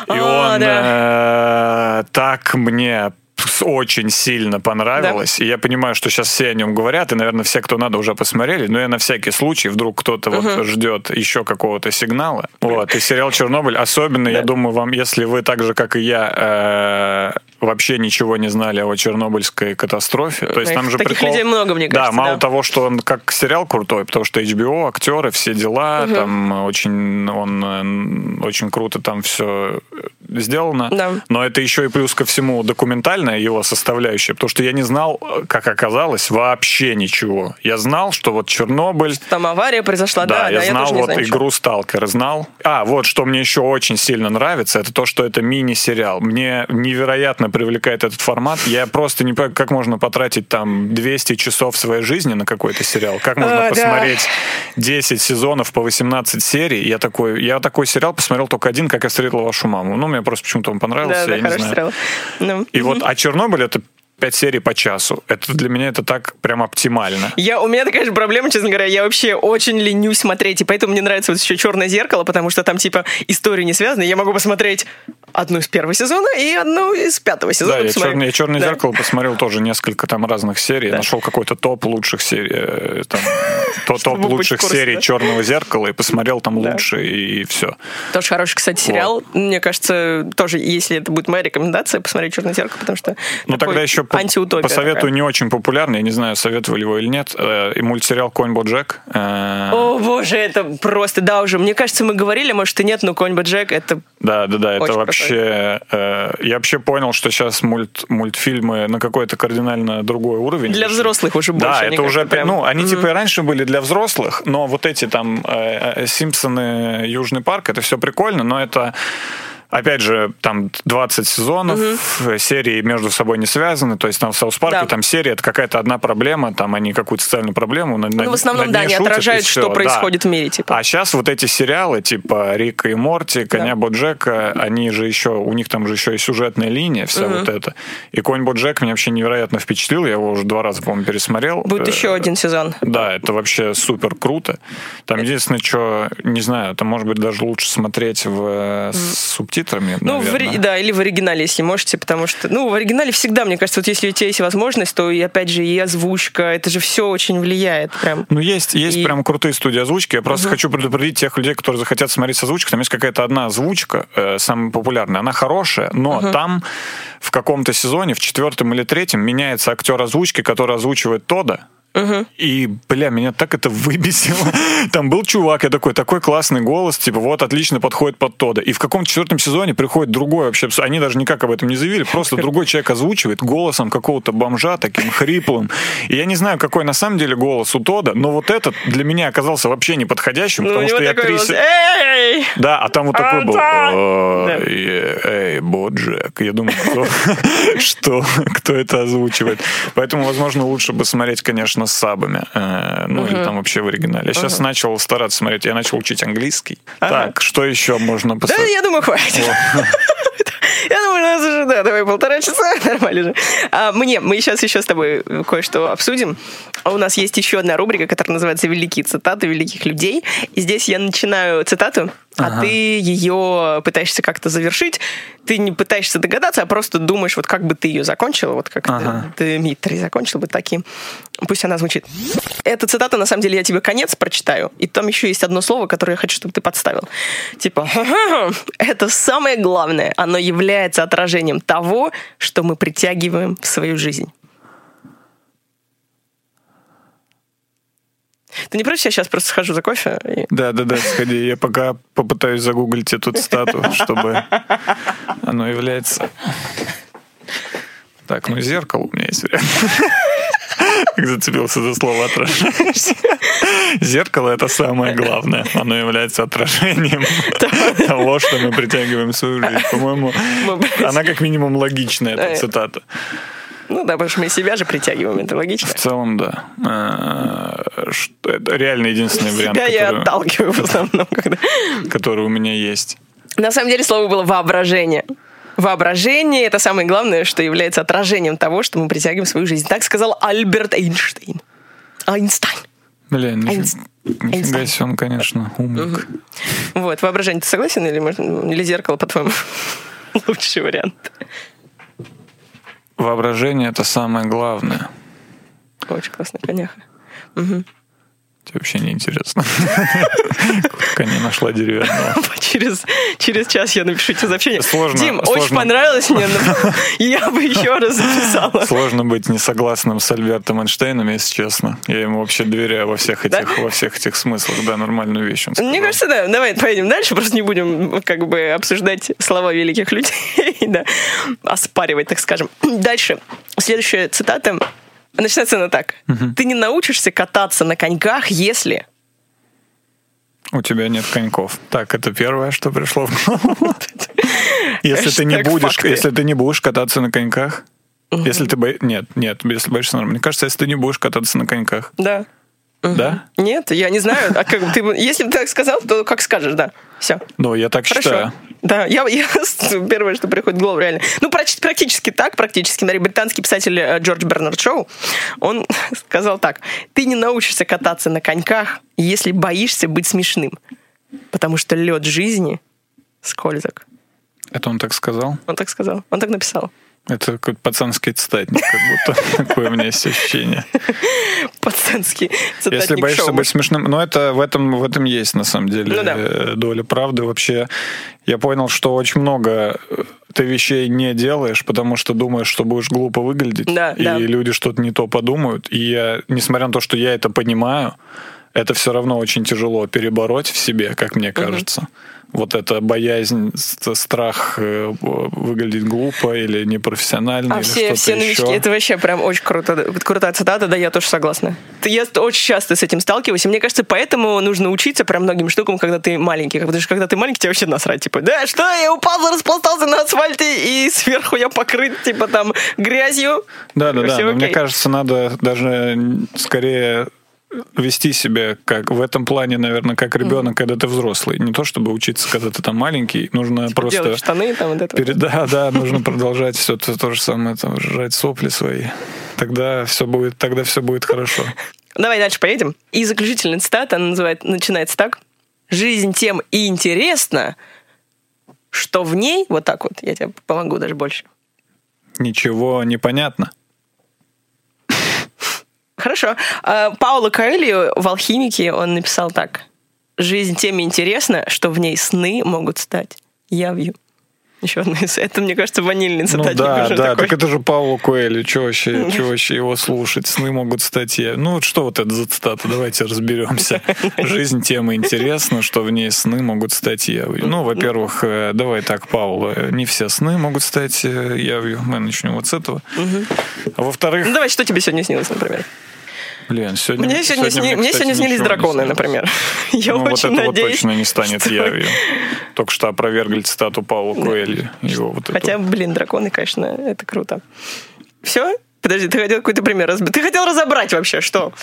и он так мне... очень сильно понравилось, да? И я понимаю, что сейчас все о нем говорят, и, наверное, все, кто надо, уже посмотрели, но я на всякий случай, вдруг кто-то вот ждет еще какого-то сигнала, вот, и сериал «Чернобыль», особенно, я думаю, вам, если вы так же, как и я, вообще ничего не знали о чернобыльской катастрофе, то есть там же прикол... Таких людей много, мне кажется, да. Мало того, что он как сериал крутой, потому что HBO, актеры, все дела, там очень, он очень круто там все сделано, но это еще и плюс ко всему документально его составляющая, потому что я не знал, как оказалось, вообще ничего. Я знал, что вот Чернобыль... Что там авария произошла, да. Да, я знал, вот игру «Сталкера» знал. А, вот, что мне еще очень сильно нравится, это то, что это мини-сериал. Мне невероятно привлекает этот формат. Я просто не понимаю, как можно потратить там 200 часов своей жизни на какой-то сериал. Как можно посмотреть 10 сезонов по 18 серий. Я такой сериал посмотрел только один, «Как я встретил вашу маму». Ну, мне просто почему-то он понравился, я не знаю. И вот, а «Чернобыль» — это 5 серий по часу. Это для меня это так прям оптимально. У меня такая же проблема, честно говоря. Я вообще очень ленюсь смотреть, и поэтому мне нравится вот еще «Черное зеркало», потому что там типа истории не связаны. Я могу посмотреть одну из первого сезона и одну из пятого сезона. Да, я «Черное зеркало» посмотрел тоже несколько там разных серий. Да. Нашел какой-то топ лучших серий, топ лучших серий «Черного зеркала», и посмотрел там лучше, и все. Тоже хороший, кстати, сериал. Мне кажется, тоже, если это будет моя рекомендация, посмотреть «Черное зеркало», потому что... Ну тогда еще посоветую не очень популярный, я не знаю, советовали его или нет, и мультсериал «Конь БоДжек». О боже, это просто, да, уже, мне кажется, мы говорили, может и нет, но «Конь БоДжек» это... Да, это вообще... Я вообще понял, что сейчас мультфильмы на какой-то кардинально другой уровень. Для взрослых уже больше. Да, это уже... Ну, они типа и раньше были для взрослых, но вот эти там «Симпсоны», «Южный парк», это все прикольно, но это... Опять же, там 20 сезонов, серии между собой не связаны, то есть там в «Саус Парке», там серия, это какая-то одна проблема, там они какую-то социальную проблему в основном, да, они отражают, что происходит в мире, типа. А сейчас вот эти сериалы, типа «Рика и Морти», «Коня Боджека», они же еще, у них там же еще и сюжетная линия, вся вот эта. И «Конь Боджек» меня вообще невероятно впечатлил, я его уже 2 раза, по-моему, пересмотрел. Будет еще один сезон. Да, это вообще супер круто. Там единственное, что, не знаю, там, может быть, даже лучше смотреть в субтитрах. Да, или в оригинале, если можете, потому что, в оригинале всегда, мне кажется, вот если у тебя есть возможность, то, и опять же, и озвучка, это же все очень влияет прям. Есть прям крутые студии озвучки, я просто хочу предупредить тех людей, которые захотят смотреть с озвучкой, там есть какая-то одна озвучка, самая популярная, она хорошая, но там в каком-то сезоне, в 4-м или 3-м, меняется актер озвучки, который озвучивает Тодда. И, меня так это выбесило. Там был чувак, я такой классный голос, типа, вот, отлично подходит под Тодда. И в каком-то 4-м сезоне приходит другой вообще, они даже никак об этом не заявили, просто другой человек озвучивает голосом какого-то бомжа, таким хриплым. И я не знаю, какой на самом деле голос у Тодда, но вот этот для меня оказался вообще неподходящим, потому что я 3 секунды... Да, а там вот такой был... Эй, Боджек. Я думаю, кто это озвучивает. Поэтому, возможно, лучше бы смотреть, конечно, с сабами, или там вообще в оригинале. Я сейчас начал стараться смотреть, я начал учить английский. Так, что еще можно посмотреть? Да, я думаю, хватит. Я думаю, у нас уже, давай 1,5 часа, нормально же. Мы сейчас еще с тобой кое-что обсудим. У нас есть еще одна рубрика, которая называется «Великие цитаты великих людей». И здесь я начинаю цитату, а ты ее пытаешься как-то завершить. Ты не пытаешься догадаться, а просто думаешь, вот как бы ты ее закончила, вот как ты, Дмитрий, закончил бы таким. Пусть она звучит. Эта цитата, на самом деле, я тебе конец прочитаю, и там еще есть одно слово, которое я хочу, чтобы ты подставил. Типа, это самое главное, оно является отражением того, что мы притягиваем в свою жизнь. Ты не против, я сейчас просто схожу за кофе? Да, сходи. Я пока попытаюсь загуглить эту цитату, чтобы оно является... Так, зеркало у меня есть. Как зацепился за слово «отражаешься». Зеркало — это самое главное. Оно является отражением того, что мы притягиваем в свою жизнь. По-моему, она как минимум логичная, эта цитата. Ну да, потому что мы себя же притягиваем, это логично. В целом, да. Это реально единственный вариант, который... Себя я отталкиваю в основном, когда... Который у меня есть. На самом деле слово было «воображение». Воображение — это самое главное, что является отражением того, что мы притягиваем в свою жизнь. Так сказал Альберт Эйнштейн. Эйнштейн. Блин, нифига себе, он, конечно, умник. Угу. Вот, воображение, ты согласен? Или зеркало, по-твоему, лучший вариант? Воображение — это самое главное. Очень классная коняха. Угу. Тебе вообще неинтересно. Коня не нашла деревянного. Через час я напишу тебе сообщение. Дим, очень понравилось мне, но я бы еще раз записала. Сложно быть несогласным с Альбертом Эйнштейном, если честно. Я ему вообще доверяю во всех этих смыслах. Да, нормальную вещь он сказал. Мне кажется, да. Давай поедем дальше. Просто не будем как бы обсуждать слова великих людей. Да. Оспаривать, так скажем. Дальше. Следующая цитата. Начинается она так. Угу. Ты не научишься кататься на коньках, если... У тебя нет коньков. Так, это первое, что пришло в голову. Если ты не будешь кататься на коньках... Если ты боишься... Нет, если боишься нормально. Мне кажется, если ты не будешь кататься на коньках... Да. Да? Нет, я не знаю. А как ты, если бы ты так сказал, то как скажешь, да. Все. Ну, я так считаю. Да, я первое, что приходит в голову, реально. Ну, практически так. Британский писатель Джордж Бернард Шоу, он сказал так. Ты не научишься кататься на коньках, если боишься быть смешным. Потому что лед жизни скользок. Это он так сказал? Он так сказал. Он так написал. Это какой-то пацанский цитатник, как будто такое у меня есть ощущение. Пацанский цитатник. Если боишься быть смешным, но это в этом есть на самом деле доля правды. Вообще, я понял, что очень много ты вещей не делаешь, потому что думаешь, что будешь глупо выглядеть, и люди что-то не то подумают. И я, несмотря на то, что я это понимаю, это все равно очень тяжело перебороть в себе, как мне кажется. Вот эта боязнь, страх выглядеть глупо или непрофессионально, или что-то все новички, еще. Это вообще прям очень крутая цитата, да, я тоже согласна. Я очень часто с этим сталкиваюсь, и мне кажется, поэтому нужно учиться прям многим штукам, когда ты маленький. Потому что когда ты маленький, тебе вообще насрать, типа, да, что, я упал, распластался на асфальте, и сверху я покрыт, типа, там, грязью. Да, но мне кажется, надо даже скорее... вести себя как в этом плане, наверное, как ребенок, когда ты взрослый. Не то чтобы учиться, когда ты там маленький, нужно типа просто... Делать штаны там, вот это. Да, нужно продолжать все то же самое, там, жрать сопли свои. Тогда все будет хорошо. Давай дальше поедем. И заключительная цитата, она начинается так. Жизнь тем и интересна, что в ней, вот так вот, я тебе помогу даже больше. Ничего не понятно. Хорошо. Пауло Коэльо в «Алхимике» он написал так. «Жизнь тем интересна, что в ней сны могут стать явью». Еще одна из... Это, мне кажется, ванильный цитатник. Так это же Пауло Коэльо. Чего вообще его слушать? Сны могут стать явью. Ну, вот что вот это за цитата? Давайте разберемся. «Жизнь тем интересна, что в ней сны могут стать явью». Ну, во-первых, давай так, Пауло, не все сны могут стать явью. Мы начнем вот с этого. А во-вторых... Ну, давай, что тебе сегодня снилось, например? Блин, мне сегодня снились драконы, например. Я очень надеюсь, вот это точно не станет явью. Только что опровергли цитату Паула Коэльо. Хотя, блин, драконы, конечно, это круто. Все? Подожди, ты хотел какой-то пример разбить? Ты хотел разобрать вообще, что?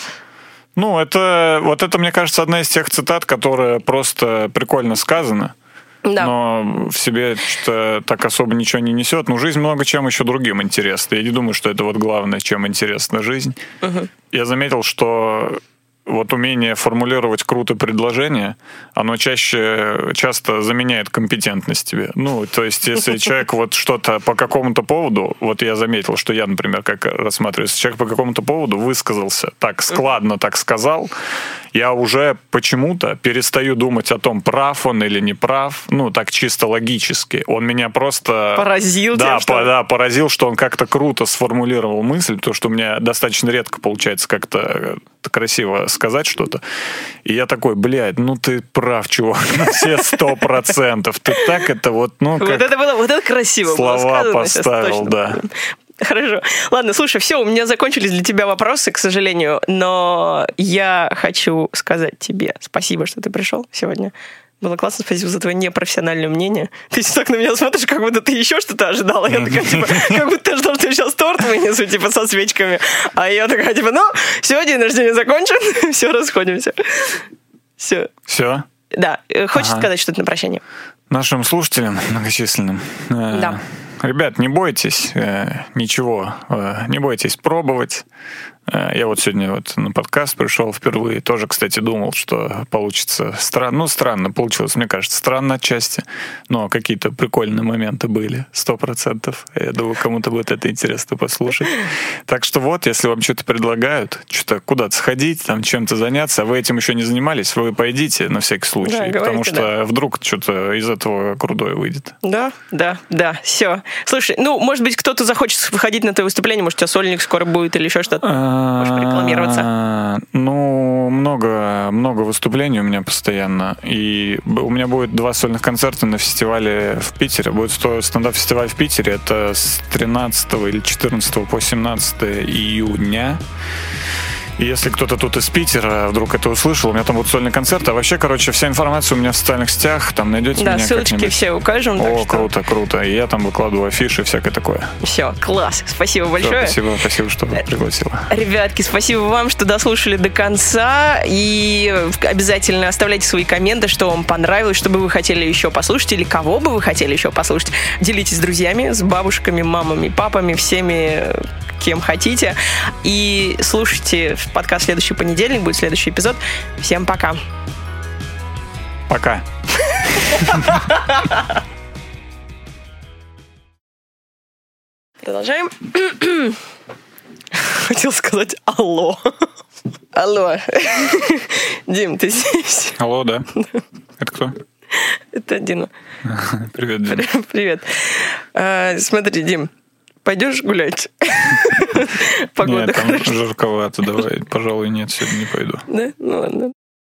Ну, это, мне кажется, одна из тех цитат, которая просто прикольно сказана. Да. Но в себе что-то так особо ничего не несет. Ну, жизнь много чем еще другим интересна. Я не думаю, что это вот главное, чем интересна жизнь. Угу. Я заметил, что вот умение формулировать круто предложение, оно часто заменяет компетентность тебе. Ну, то есть, если человек вот что-то по какому-то поводу, вот я заметил, что я, например, как рассматриваю, если человек по какому-то поводу высказался, так складно так сказал, я уже почему-то перестаю думать о том, прав он или не прав, ну, так чисто логически. Он меня просто... Поразил тебя, что ли? Да, поразил, что он как-то круто сформулировал мысль, потому что у меня достаточно редко получается как-то красиво сказать что-то. И я такой, блядь, ну ты прав, чувак, на все 100%. Ты так это вот, ну, как... Вот это красиво было сказано. Слова поставил, да. Хорошо. Ладно, слушай, все, у меня закончились для тебя вопросы, к сожалению, но я хочу сказать тебе спасибо, что ты пришел сегодня. Было классно, спасибо за твое непрофессиональное мнение. Ты сейчас так на меня смотришь, как будто ты еще что-то ожидала. Я такая, типа, как будто ты ожидал, что я сейчас торт вынесу, типа, со свечками. А я такая, типа, ну, все, день рождения закончен, все, расходимся. Все. Все? Да. Хочешь сказать что-то на прощание? Нашим слушателям многочисленным. Да. Ребят, не бойтесь ничего, не бойтесь пробовать. Я вот сегодня вот на подкаст пришел впервые, тоже, кстати, думал, что получится странно. Ну, странно получилось, мне кажется, странно отчасти, но какие-то прикольные моменты были, 100%. Я думаю, кому-то будет это интересно послушать. Так что вот, если вам что-то предлагают, что-то куда-то сходить, там чем-то заняться, а вы этим еще не занимались, вы пойдите на всякий случай, да, потому говорите, что да. Вдруг что-то из этого крутое выйдет. Да, все. Слушай, ну, может быть, кто-то захочет выходить на твое выступление, может, у тебя сольник скоро будет или еще что-то. Можешь порекламироваться. Ну, много выступлений у меня постоянно. И у меня будет 2 сольных концерта на фестивале в Питере. Будет стендап-фестиваль в Питере. Это с 13 или 14 по 17 июня. И если кто-то тут из Питера вдруг это услышал, у меня там будут сольные концерты. А вообще, короче, вся информация у меня в социальных сетях, там найдете меня как-нибудь. Да, ссылочки все укажем. О, круто, круто. И я там выкладываю афиши и всякое такое. Все, класс. Спасибо большое. Спасибо, что пригласила. Ребятки, спасибо вам, что дослушали до конца. И обязательно оставляйте свои комменты, что вам понравилось, что бы вы хотели еще послушать или кого бы вы хотели еще послушать. Делитесь с друзьями, с бабушками, мамами, папами, всеми, кем хотите. И слушайте подкаст следующий понедельник, будет следующий эпизод. Всем пока. Пока. Продолжаем. Хотел сказать алло. Алло. Дим, ты здесь? Алло, да. Это кто? Это Дина. Привет, Дим. Привет. Смотри, Дим. Пойдешь гулять? Погода хорошая. Нет, там жарковато, давай. Пожалуй, нет, сегодня не пойду. Да? Ну ладно.